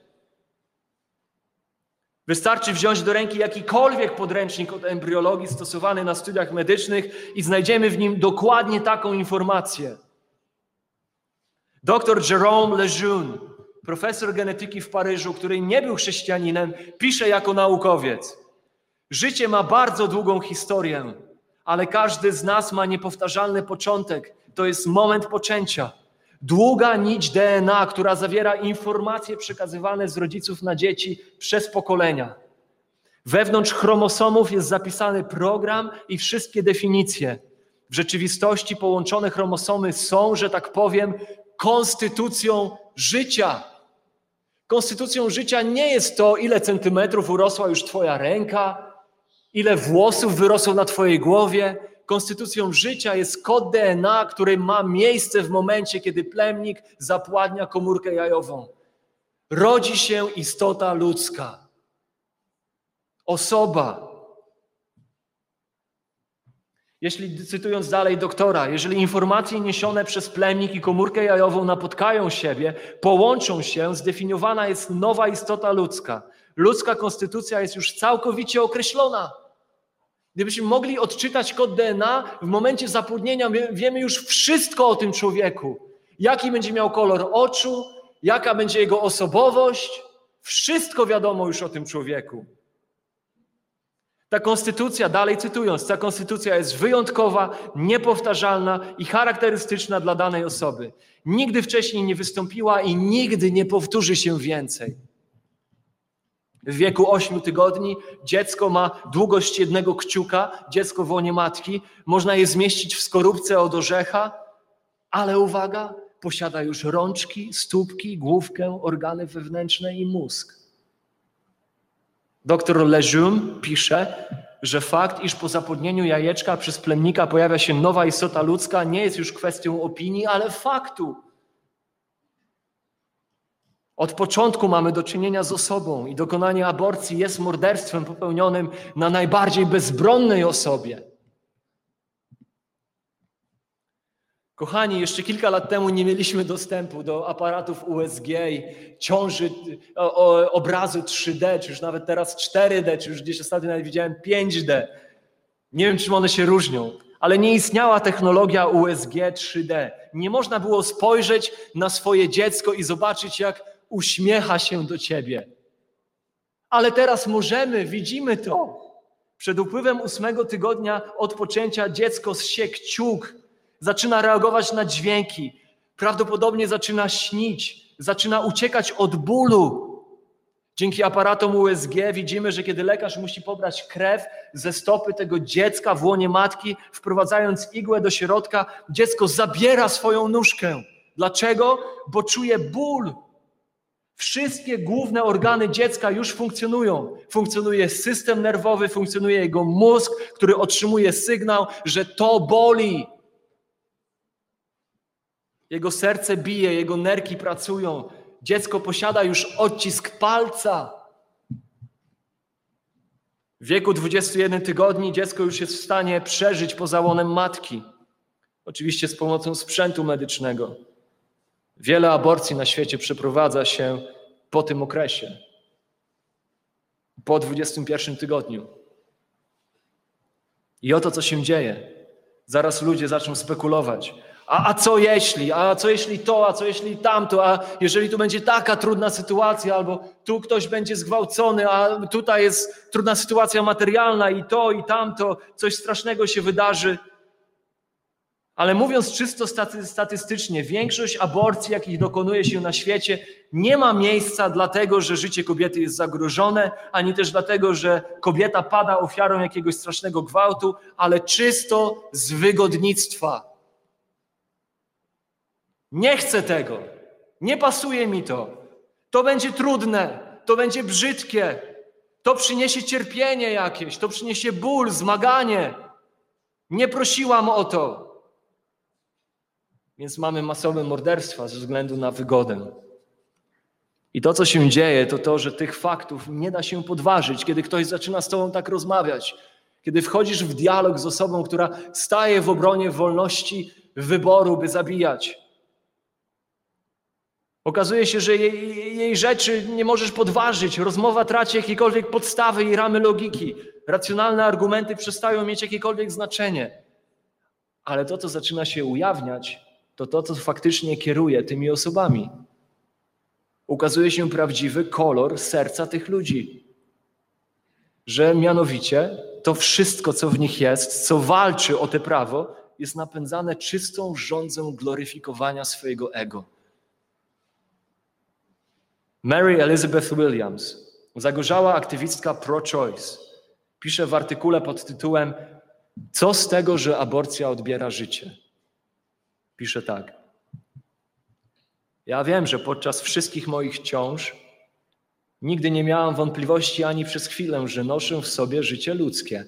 Wystarczy wziąć do ręki jakikolwiek podręcznik od embriologii stosowany na studiach medycznych i znajdziemy w nim dokładnie taką informację. Dr Jérôme Lejeune, profesor genetyki w Paryżu, który nie był chrześcijaninem, pisze jako naukowiec: życie ma bardzo długą historię, ale każdy z nas ma niepowtarzalny początek. To jest moment poczęcia. Długa nić DNA, która zawiera informacje przekazywane z rodziców na dzieci przez pokolenia. Wewnątrz chromosomów jest zapisany program i wszystkie definicje. W rzeczywistości połączone chromosomy są, że tak powiem, konstytucją życia. Konstytucją życia nie jest to, ile centymetrów urosła już twoja ręka, ile włosów wyrosło na twojej głowie. Konstytucją życia jest kod DNA, który ma miejsce w momencie, kiedy plemnik zapładnia komórkę jajową. Rodzi się istota ludzka. Osoba. Jeśli, cytując dalej doktora, jeżeli informacje niesione przez plemnik i komórkę jajową napotkają siebie, połączą się, zdefiniowana jest nowa istota ludzka. Ludzka konstytucja jest już całkowicie określona. Gdybyśmy mogli odczytać kod DNA, w momencie zapłodnienia wiemy już wszystko o tym człowieku. Jaki będzie miał kolor oczu, jaka będzie jego osobowość. Wszystko wiadomo już o tym człowieku. Ta konstytucja, dalej cytując, ta konstytucja jest wyjątkowa, niepowtarzalna i charakterystyczna dla danej osoby. Nigdy wcześniej nie wystąpiła i nigdy nie powtórzy się więcej. W wieku 8 tygodni dziecko ma długość jednego kciuka, dziecko w łonie matki, można je zmieścić w skorupce od orzecha, ale uwaga, posiada już rączki, stópki, główkę, organy wewnętrzne i mózg. Dr Lejeune pisze, że fakt, iż po zapłodnieniu jajeczka przez plemnika pojawia się nowa istota ludzka, nie jest już kwestią opinii, ale faktu. Od początku mamy do czynienia z osobą i dokonanie aborcji jest morderstwem popełnionym na najbardziej bezbronnej osobie. Kochani, jeszcze kilka lat temu nie mieliśmy dostępu do aparatów USG, ciąży, obrazu 3D, czy już nawet teraz 4D, czy już gdzieś ostatnio nawet widziałem 5D. Nie wiem, czym one się różnią, ale nie istniała technologia USG 3D. Nie można było spojrzeć na swoje dziecko i zobaczyć, jak uśmiecha się do ciebie. Ale teraz możemy, widzimy to. Przed upływem 8 tygodnia od poczęcia dziecko zsie kciuk, zaczyna reagować na dźwięki, prawdopodobnie zaczyna śnić, zaczyna uciekać od bólu. Dzięki aparatom USG widzimy, że kiedy lekarz musi pobrać krew ze stopy tego dziecka w łonie matki, wprowadzając igłę do środka, dziecko zabiera swoją nóżkę. Dlaczego? Bo czuje ból. Wszystkie główne organy dziecka już funkcjonują. Funkcjonuje system nerwowy, funkcjonuje jego mózg, który otrzymuje sygnał, że to boli. Jego serce bije, jego nerki pracują. Dziecko posiada już odcisk palca. W wieku 21 tygodni dziecko już jest w stanie przeżyć poza łonem matki. Oczywiście z pomocą sprzętu medycznego. Wiele aborcji na świecie przeprowadza się po tym okresie. Po 21 tygodniu. I oto co się dzieje. Zaraz ludzie zaczną spekulować. A co jeśli? A co jeśli to? A co jeśli tamto? A jeżeli tu będzie taka trudna sytuacja, albo tu ktoś będzie zgwałcony, a tutaj jest trudna sytuacja materialna i to, i tamto, coś strasznego się wydarzy. Ale mówiąc czysto statystycznie, większość aborcji, jakich dokonuje się na świecie, nie ma miejsca dlatego, że życie kobiety jest zagrożone, ani też dlatego, że kobieta pada ofiarą jakiegoś strasznego gwałtu, ale czysto z wygodnictwa. Nie chcę tego, nie pasuje mi to, to będzie trudne, to będzie brzydkie, to przyniesie cierpienie jakieś, to przyniesie ból, zmaganie. Nie prosiłam o to. Więc mamy masowe morderstwa ze względu na wygodę. I to, co się dzieje, to to, że tych faktów nie da się podważyć, kiedy ktoś zaczyna z tobą tak rozmawiać, kiedy wchodzisz w dialog z osobą, która staje w obronie wolności wyboru, by zabijać. Okazuje się, że jej rzeczy nie możesz podważyć. Rozmowa traci jakiekolwiek podstawy i ramy logiki. Racjonalne argumenty przestają mieć jakiekolwiek znaczenie. Ale to, co zaczyna się ujawniać, to to, co faktycznie kieruje tymi osobami. Ukazuje się prawdziwy kolor serca tych ludzi. Że mianowicie to wszystko, co w nich jest, co walczy o te prawo, jest napędzane czystą żądzą gloryfikowania swojego ego. Mary Elizabeth Williams, zagorzała aktywistka pro-choice, pisze w artykule pod tytułem „Co z tego, że aborcja odbiera życie?”. Pisze tak. Ja wiem, że podczas wszystkich moich ciąż Nigdy nie miałam wątpliwości ani przez chwilę, że noszę w sobie życie ludzkie.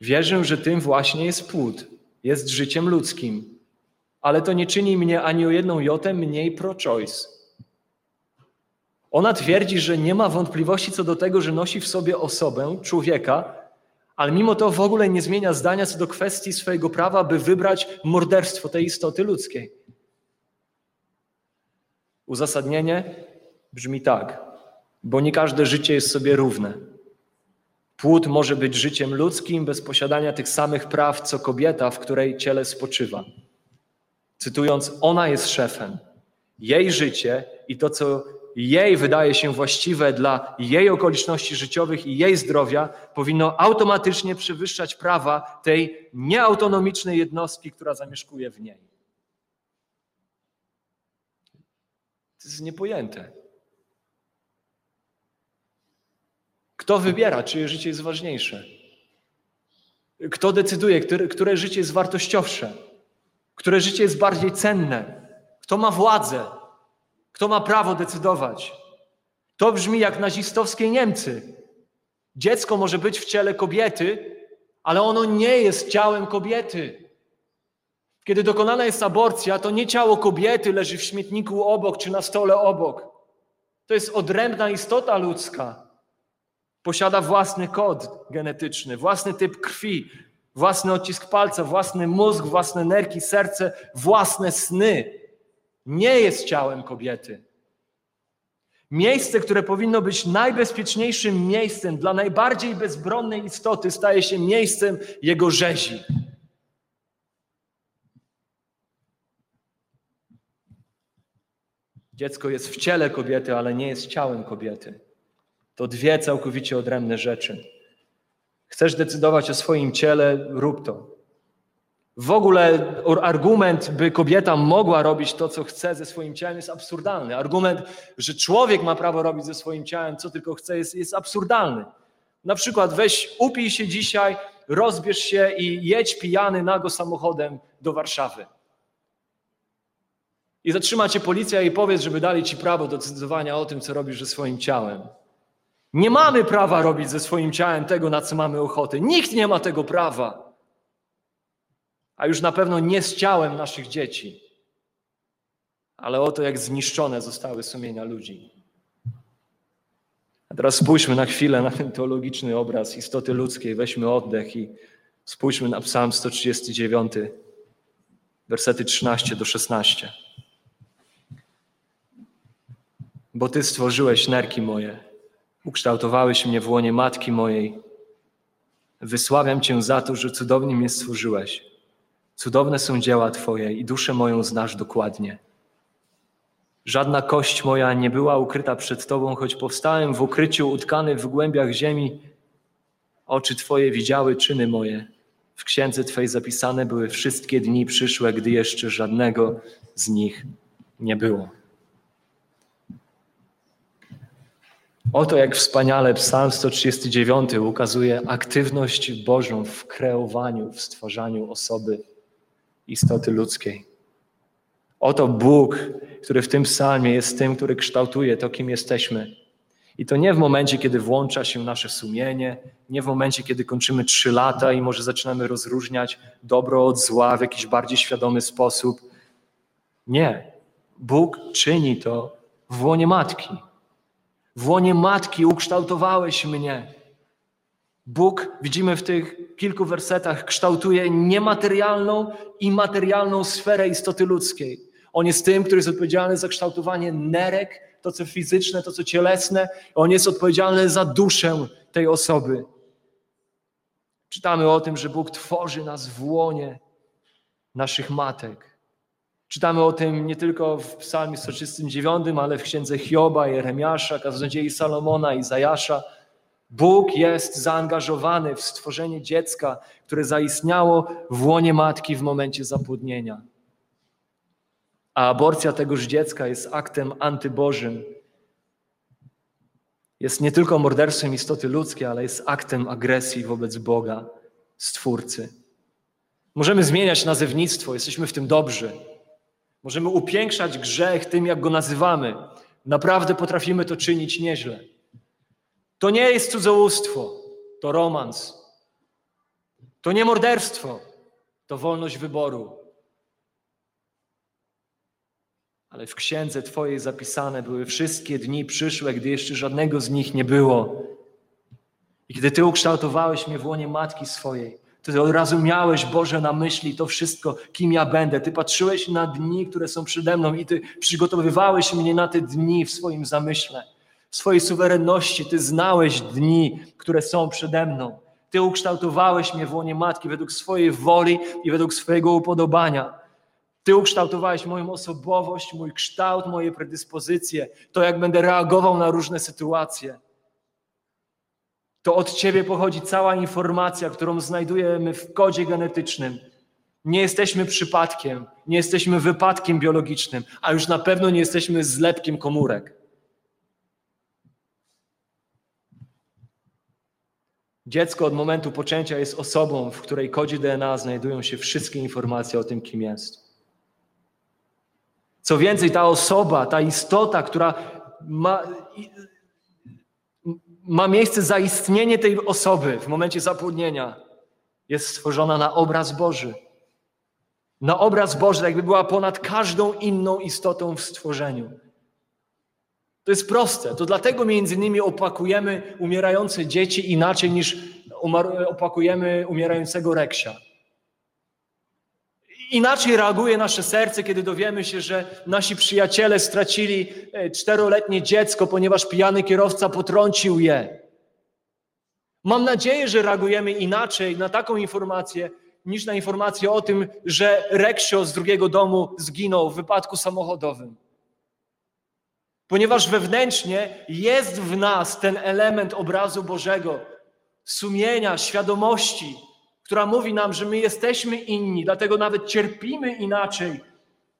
Wierzę, że tym właśnie jest płód, jest życiem ludzkim, ale to nie czyni mnie ani o jedną jotę mniej pro-choice. Ona twierdzi, że nie ma wątpliwości co do tego, że nosi w sobie osobę, człowieka, ale mimo to w ogóle nie zmienia zdania co do kwestii swojego prawa, by wybrać morderstwo tej istoty ludzkiej. Uzasadnienie brzmi tak, bo nie każde życie jest sobie równe. Płód może być życiem ludzkim bez posiadania tych samych praw, co kobieta, w której ciele spoczywa. Cytując, ona jest szefem. Jej życie i to, co jej wydaje się właściwe dla jej okoliczności życiowych i jej zdrowia, powinno automatycznie przewyższać prawa tej nieautonomicznej jednostki, która zamieszkuje w niej. To jest niepojęte. Kto wybiera, czyje życie jest ważniejsze? Kto decyduje, które życie jest wartościowsze? Które życie jest bardziej cenne? Kto ma władzę? Kto ma prawo decydować? To brzmi jak nazistowskie Niemcy. Dziecko może być w ciele kobiety, ale ono nie jest ciałem kobiety. Kiedy dokonana jest aborcja, to nie ciało kobiety leży w śmietniku obok czy na stole obok. To jest odrębna istota ludzka. Posiada własny kod genetyczny, własny typ krwi, własny odcisk palca, własny mózg, własne nerki, serce, własne sny. Nie jest ciałem kobiety. Miejsce, które powinno być najbezpieczniejszym miejscem dla najbardziej bezbronnej istoty, staje się miejscem jego rzezi. Dziecko jest w ciele kobiety, ale nie jest ciałem kobiety. To dwie całkowicie odrębne rzeczy. Chcesz decydować o swoim ciele, rób to. W ogóle argument, by kobieta mogła robić to, co chce ze swoim ciałem, jest absurdalny. Argument, że człowiek ma prawo robić ze swoim ciałem, co tylko chce, jest absurdalny. Na przykład weź, upij się dzisiaj, rozbierz się i jedź pijany nago samochodem do Warszawy. I zatrzyma cię policja i powiedz, żeby dali ci prawo do decydowania o tym, co robisz ze swoim ciałem. Nie mamy prawa robić ze swoim ciałem tego, na co mamy ochotę. Nikt nie ma tego prawa. A już na pewno nie z ciałem naszych dzieci. Ale oto jak zniszczone zostały sumienia ludzi. A teraz spójrzmy na chwilę na ten teologiczny obraz istoty ludzkiej. Weźmy oddech i spójrzmy na Psalm 139, wersety 13-16. Bo Ty stworzyłeś nerki moje. Ukształtowałeś mnie w łonie matki mojej. Wysławiam Cię za to, że cudownie mnie stworzyłeś. Cudowne są dzieła Twoje i duszę moją znasz dokładnie. Żadna kość moja nie była ukryta przed Tobą, choć powstałem w ukryciu utkany w głębiach ziemi. Oczy Twoje widziały czyny moje. W księdze Twej zapisane były wszystkie dni przyszłe, gdy jeszcze żadnego z nich nie było. Oto jak wspaniale Psalm 139 ukazuje aktywność Bożą w kreowaniu, w stwarzaniu osoby, istoty ludzkiej. Oto Bóg, który w tym psalmie jest tym, który kształtuje to, kim jesteśmy. I to nie w momencie, kiedy włącza się nasze sumienie, nie w momencie, kiedy kończymy 3 lata i może zaczynamy rozróżniać dobro od zła w jakiś bardziej świadomy sposób. Nie. Bóg czyni to w łonie matki. W łonie matki ukształtowałeś mnie. Bóg, widzimy w tych kilku wersetach, kształtuje niematerialną i materialną sferę istoty ludzkiej. On jest tym, który jest odpowiedzialny za kształtowanie nerek, to co fizyczne, to co cielesne. On jest odpowiedzialny za duszę tej osoby. Czytamy o tym, że Bóg tworzy nas w łonie naszych matek. Czytamy o tym nie tylko w Psalmie 139, ale w Księdze Hioba, Jeremiasza, Kaznodziei Salomona, Izajasza. Bóg jest zaangażowany w stworzenie dziecka, które zaistniało w łonie matki w momencie zapłodnienia. A aborcja tegoż dziecka jest aktem antybożym. Jest nie tylko morderstwem istoty ludzkiej, ale jest aktem agresji wobec Boga, Stwórcy. Możemy zmieniać nazewnictwo, jesteśmy w tym dobrzy. Możemy upiększać grzech tym, jak go nazywamy. Naprawdę potrafimy to czynić nieźle. To nie jest cudzołóstwo, to romans. To nie morderstwo, to wolność wyboru. Ale w księdze Twojej zapisane były wszystkie dni przyszłe, gdy jeszcze żadnego z nich nie było. I gdy Ty ukształtowałeś mnie w łonie matki swojej, Ty od razu miałeś, Boże, na myśli to wszystko, kim ja będę. Ty patrzyłeś na dni, które są przede mną i Ty przygotowywałeś mnie na te dni w swoim zamyśle. W swojej suwerenności Ty znałeś dni, które są przede mną. Ty ukształtowałeś mnie w łonie matki według swojej woli i według swojego upodobania. Ty ukształtowałeś moją osobowość, mój kształt, moje predyspozycje, to jak będę reagował na różne sytuacje. To od Ciebie pochodzi cała informacja, którą znajdujemy w kodzie genetycznym. Nie jesteśmy przypadkiem, nie jesteśmy wypadkiem biologicznym, a już na pewno nie jesteśmy zlepkiem komórek. Dziecko od momentu poczęcia jest osobą, w której kodzie DNA znajdują się wszystkie informacje o tym, kim jest. Co więcej, ta osoba, ta istota, która ma miejsce zaistnienie tej osoby w momencie zapłodnienia, jest stworzona na obraz Boży. Na obraz Boży, jakby była ponad każdą inną istotą w stworzeniu. To jest proste. To dlatego między innymi opakujemy umierające dzieci inaczej niż opakujemy umierającego reksia. Inaczej reaguje nasze serce, kiedy dowiemy się, że nasi przyjaciele stracili 4-letnie dziecko, ponieważ pijany kierowca potrącił je. Mam nadzieję, że reagujemy inaczej na taką informację, niż na informację o tym, że reksio z drugiego domu zginął w wypadku samochodowym. Ponieważ wewnętrznie jest w nas ten element obrazu Bożego, sumienia, świadomości, która mówi nam, że my jesteśmy inni, dlatego nawet cierpimy inaczej,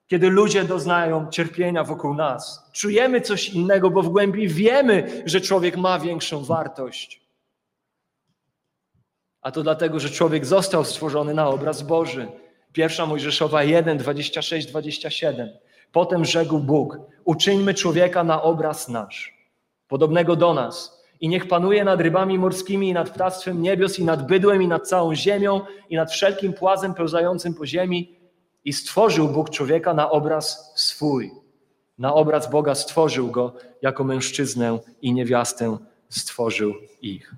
kiedy ludzie doznają cierpienia wokół nas. Czujemy coś innego, bo w głębi wiemy, że człowiek ma większą wartość. A to dlatego, że człowiek został stworzony na obraz Boży. 1 Mojżeszowa 1, 26-27. Potem rzekł Bóg: uczyńmy człowieka na obraz nasz, podobnego do nas, i niech panuje nad rybami morskimi i nad ptactwem niebios i nad bydłem i nad całą ziemią i nad wszelkim płazem pełzającym po ziemi. I stworzył Bóg człowieka na obraz swój. Na obraz Boga stworzył go, jako mężczyznę i niewiastę stworzył ich.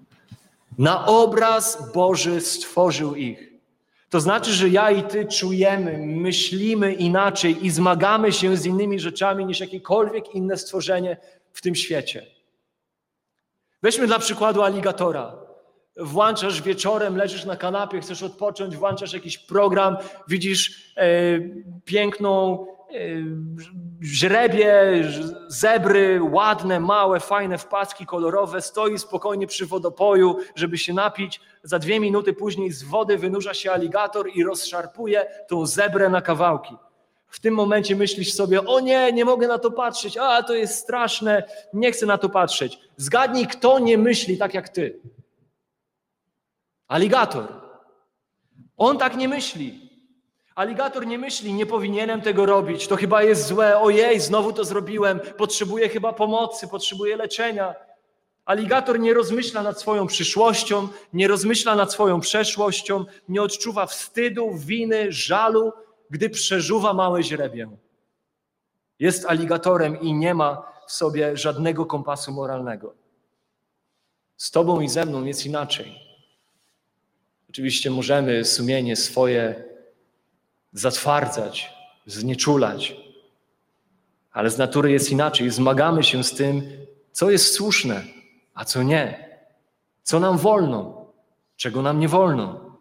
Na obraz Boży stworzył ich. To znaczy, że ja i ty czujemy, myślimy inaczej i zmagamy się z innymi rzeczami niż jakiekolwiek inne stworzenie w tym świecie. Weźmy dla przykładu aligatora. Włączasz wieczorem, leżysz na kanapie, chcesz odpocząć, włączasz jakiś program, widzisz piękną żrebie, zebry, ładne, małe, fajne wpadki kolorowe, stoi spokojnie przy wodopoju, żeby się napić. Za 2 minuty później z wody wynurza się aligator i rozszarpuje tą zebrę na kawałki. W tym momencie myślisz sobie: o nie, nie mogę na to patrzeć, a to jest straszne, nie chcę na to patrzeć. Zgadnij, kto nie myśli tak jak ty. Aligator. On tak nie myśli. Aligator nie myśli: nie powinienem tego robić, to chyba jest złe, ojej, znowu to zrobiłem, potrzebuję chyba pomocy, potrzebuję leczenia. Aligator nie rozmyśla nad swoją przyszłością, nie rozmyśla nad swoją przeszłością, nie odczuwa wstydu, winy, żalu, gdy przeżuwa małe źrebię. Jest aligatorem i nie ma w sobie żadnego kompasu moralnego. Z Tobą i ze mną jest inaczej. Oczywiście możemy sumienie swoje zatwardzać, znieczulać. Ale z natury jest inaczej. Zmagamy się z tym, co jest słuszne, a co nie. Co nam wolno, czego nam nie wolno.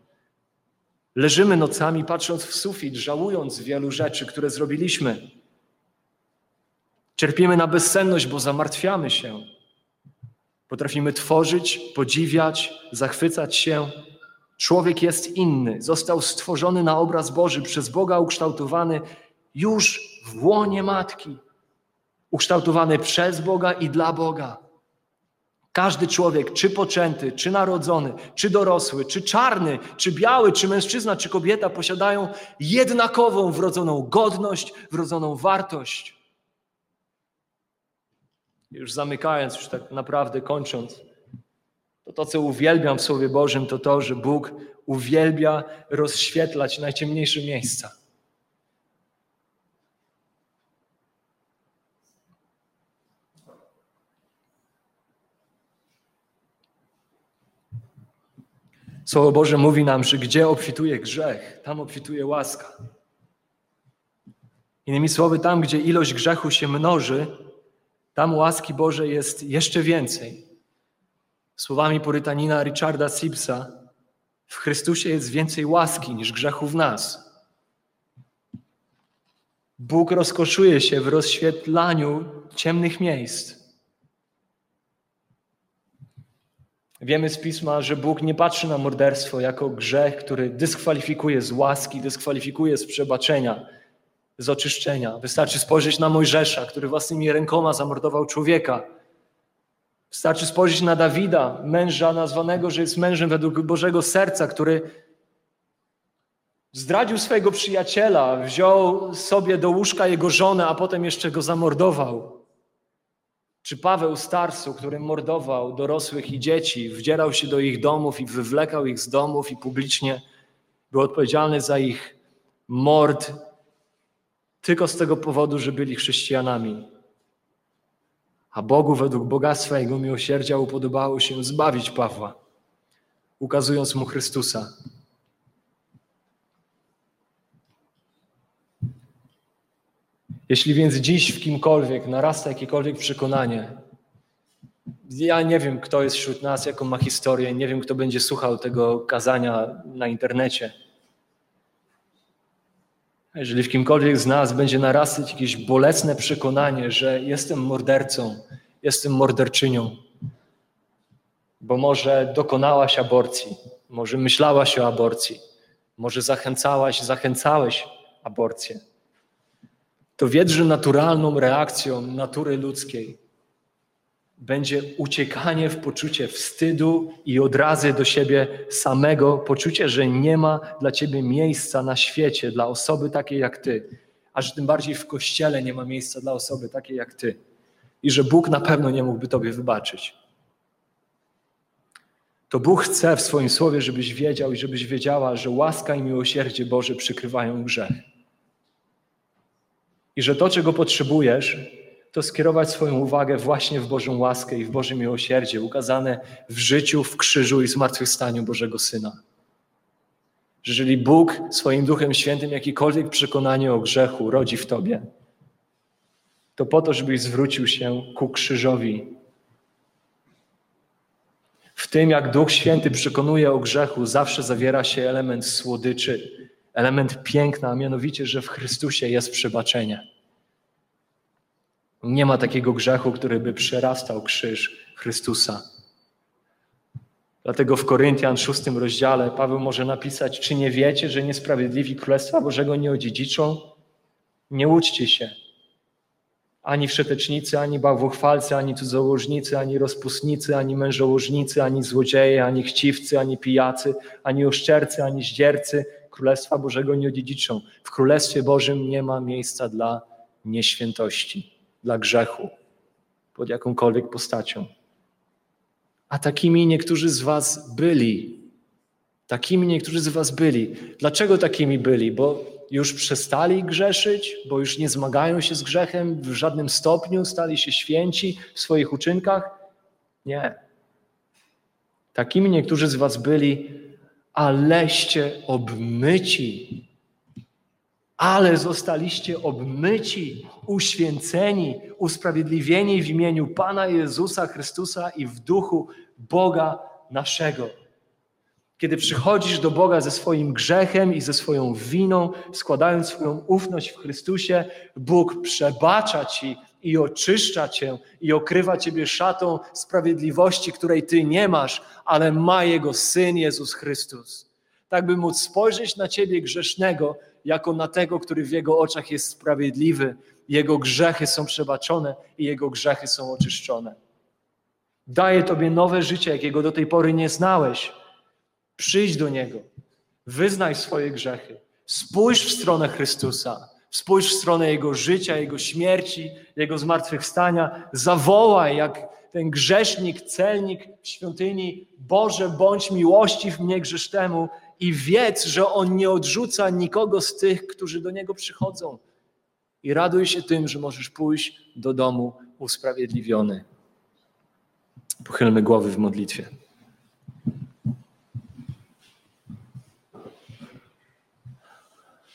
Leżymy nocami, patrząc w sufit, żałując wielu rzeczy, które zrobiliśmy. Cierpimy na bezsenność, bo zamartwiamy się. Potrafimy tworzyć, podziwiać, zachwycać się. Człowiek jest inny, został stworzony na obraz Boży, przez Boga ukształtowany już w łonie matki. Ukształtowany przez Boga i dla Boga. Każdy człowiek, czy poczęty, czy narodzony, czy dorosły, czy czarny, czy biały, czy mężczyzna, czy kobieta, posiadają jednakową wrodzoną godność, wrodzoną wartość. już zamykając, już tak naprawdę kończąc, to co uwielbiam w Słowie Bożym, to to, że Bóg uwielbia rozświetlać najciemniejsze miejsca. Słowo Boże mówi nam, że gdzie obfituje grzech, tam obfituje łaska. Innymi słowy, tam, gdzie ilość grzechu się mnoży, tam łaski Bożej jest jeszcze więcej. Słowami porytanina Richarda Sibbsa, w Chrystusie jest więcej łaski niż grzechu w nas. Bóg rozkoszuje się w rozświetlaniu ciemnych miejsc. Wiemy z Pisma, że Bóg nie patrzy na morderstwo jako grzech, który dyskwalifikuje z łaski, dyskwalifikuje z przebaczenia, z oczyszczenia. Wystarczy spojrzeć na Mojżesza, który własnymi rękoma zamordował człowieka. Wystarczy spojrzeć na Dawida, męża nazwanego, że jest mężem według Bożego serca, który zdradził swojego przyjaciela, wziął sobie do łóżka jego żonę, a potem jeszcze go zamordował. Czy Paweł Starsu, który mordował dorosłych i dzieci, wdzierał się do ich domów i wywlekał ich z domów i publicznie był odpowiedzialny za ich mord tylko z tego powodu, że byli chrześcijanami. A Bogu według bogactwa Jego miłosierdzia upodobało się zbawić Pawła, ukazując mu Chrystusa. Jeśli więc dziś w kimkolwiek narasta jakiekolwiek przekonanie, ja nie wiem, kto jest wśród nas, jaką ma historię, nie wiem, kto będzie słuchał tego kazania na internecie. Jeżeli w kimkolwiek z nas będzie narastać jakieś bolesne przekonanie, że jestem mordercą, jestem morderczynią, bo może dokonałaś aborcji, może myślałaś o aborcji, może zachęcałeś aborcję, to wiedz, że naturalną reakcją natury ludzkiej będzie uciekanie w poczucie wstydu i odrazy do siebie samego, poczucie, że nie ma dla ciebie miejsca na świecie, dla osoby takiej jak ty, a że tym bardziej w Kościele nie ma miejsca dla osoby takiej jak ty i że Bóg na pewno nie mógłby tobie wybaczyć. To Bóg chce w swoim Słowie, żebyś wiedział i żebyś wiedziała, że łaska i miłosierdzie Boże przykrywają grzech. I że to, czego potrzebujesz, to skierować swoją uwagę właśnie w Bożą łaskę i w Boże miłosierdzie ukazane w życiu, w krzyżu i zmartwychwstaniu Bożego Syna. Jeżeli Bóg swoim Duchem Świętym jakiekolwiek przekonanie o grzechu rodzi w tobie, to po to, żebyś zwrócił się ku krzyżowi. W tym, jak Duch Święty przekonuje o grzechu, zawsze zawiera się element słodyczy, element piękna, a mianowicie, że w Chrystusie jest przebaczenie. Nie ma takiego grzechu, który by przerastał krzyż Chrystusa. Dlatego w Koryntian 6 rozdziale Paweł może napisać: czy nie wiecie, że niesprawiedliwi Królestwa Bożego nie odziedziczą? Nie łudźcie się. Ani wszetecznicy, ani bałwochwalcy, ani cudzołożnicy, ani rozpustnicy, ani mężołożnicy, ani złodzieje, ani chciwcy, ani pijacy, ani oszczercy, ani zdziercy Królestwa Bożego nie odziedziczą. W Królestwie Bożym nie ma miejsca dla nieświętości, dla grzechu, pod jakąkolwiek postacią. A takimi niektórzy z was byli. Takimi niektórzy z was byli. Dlaczego takimi byli? Bo już przestali grzeszyć, bo już nie zmagają się z grzechem w żadnym stopniu, stali się święci w swoich uczynkach? Nie. Takimi niektórzy z was byli, aleście obmyci, ale zostaliście obmyci, uświęceni, usprawiedliwieni w imieniu Pana Jezusa Chrystusa i w duchu Boga naszego. Kiedy przychodzisz do Boga ze swoim grzechem i ze swoją winą, składając swoją ufność w Chrystusie, Bóg przebacza ci i oczyszcza cię i okrywa ciebie szatą sprawiedliwości, której ty nie masz, ale ma Jego Syn Jezus Chrystus. Tak by móc spojrzeć na ciebie grzesznego, jako na tego, który w Jego oczach jest sprawiedliwy. Jego grzechy są przebaczone i Jego grzechy są oczyszczone. Daje tobie nowe życie, jakiego do tej pory nie znałeś. Przyjdź do Niego, wyznaj swoje grzechy, spójrz w stronę Chrystusa, Spójrz w stronę Jego życia, Jego śmierci, Jego zmartwychwstania. Zawołaj jak ten grzesznik, celnik w świątyni: Boże, bądź miłościw mnie grzesznemu, i wiedz, że On nie odrzuca nikogo z tych, którzy do Niego przychodzą. I raduj się tym, że możesz pójść do domu usprawiedliwiony. Pochylmy głowy w modlitwie.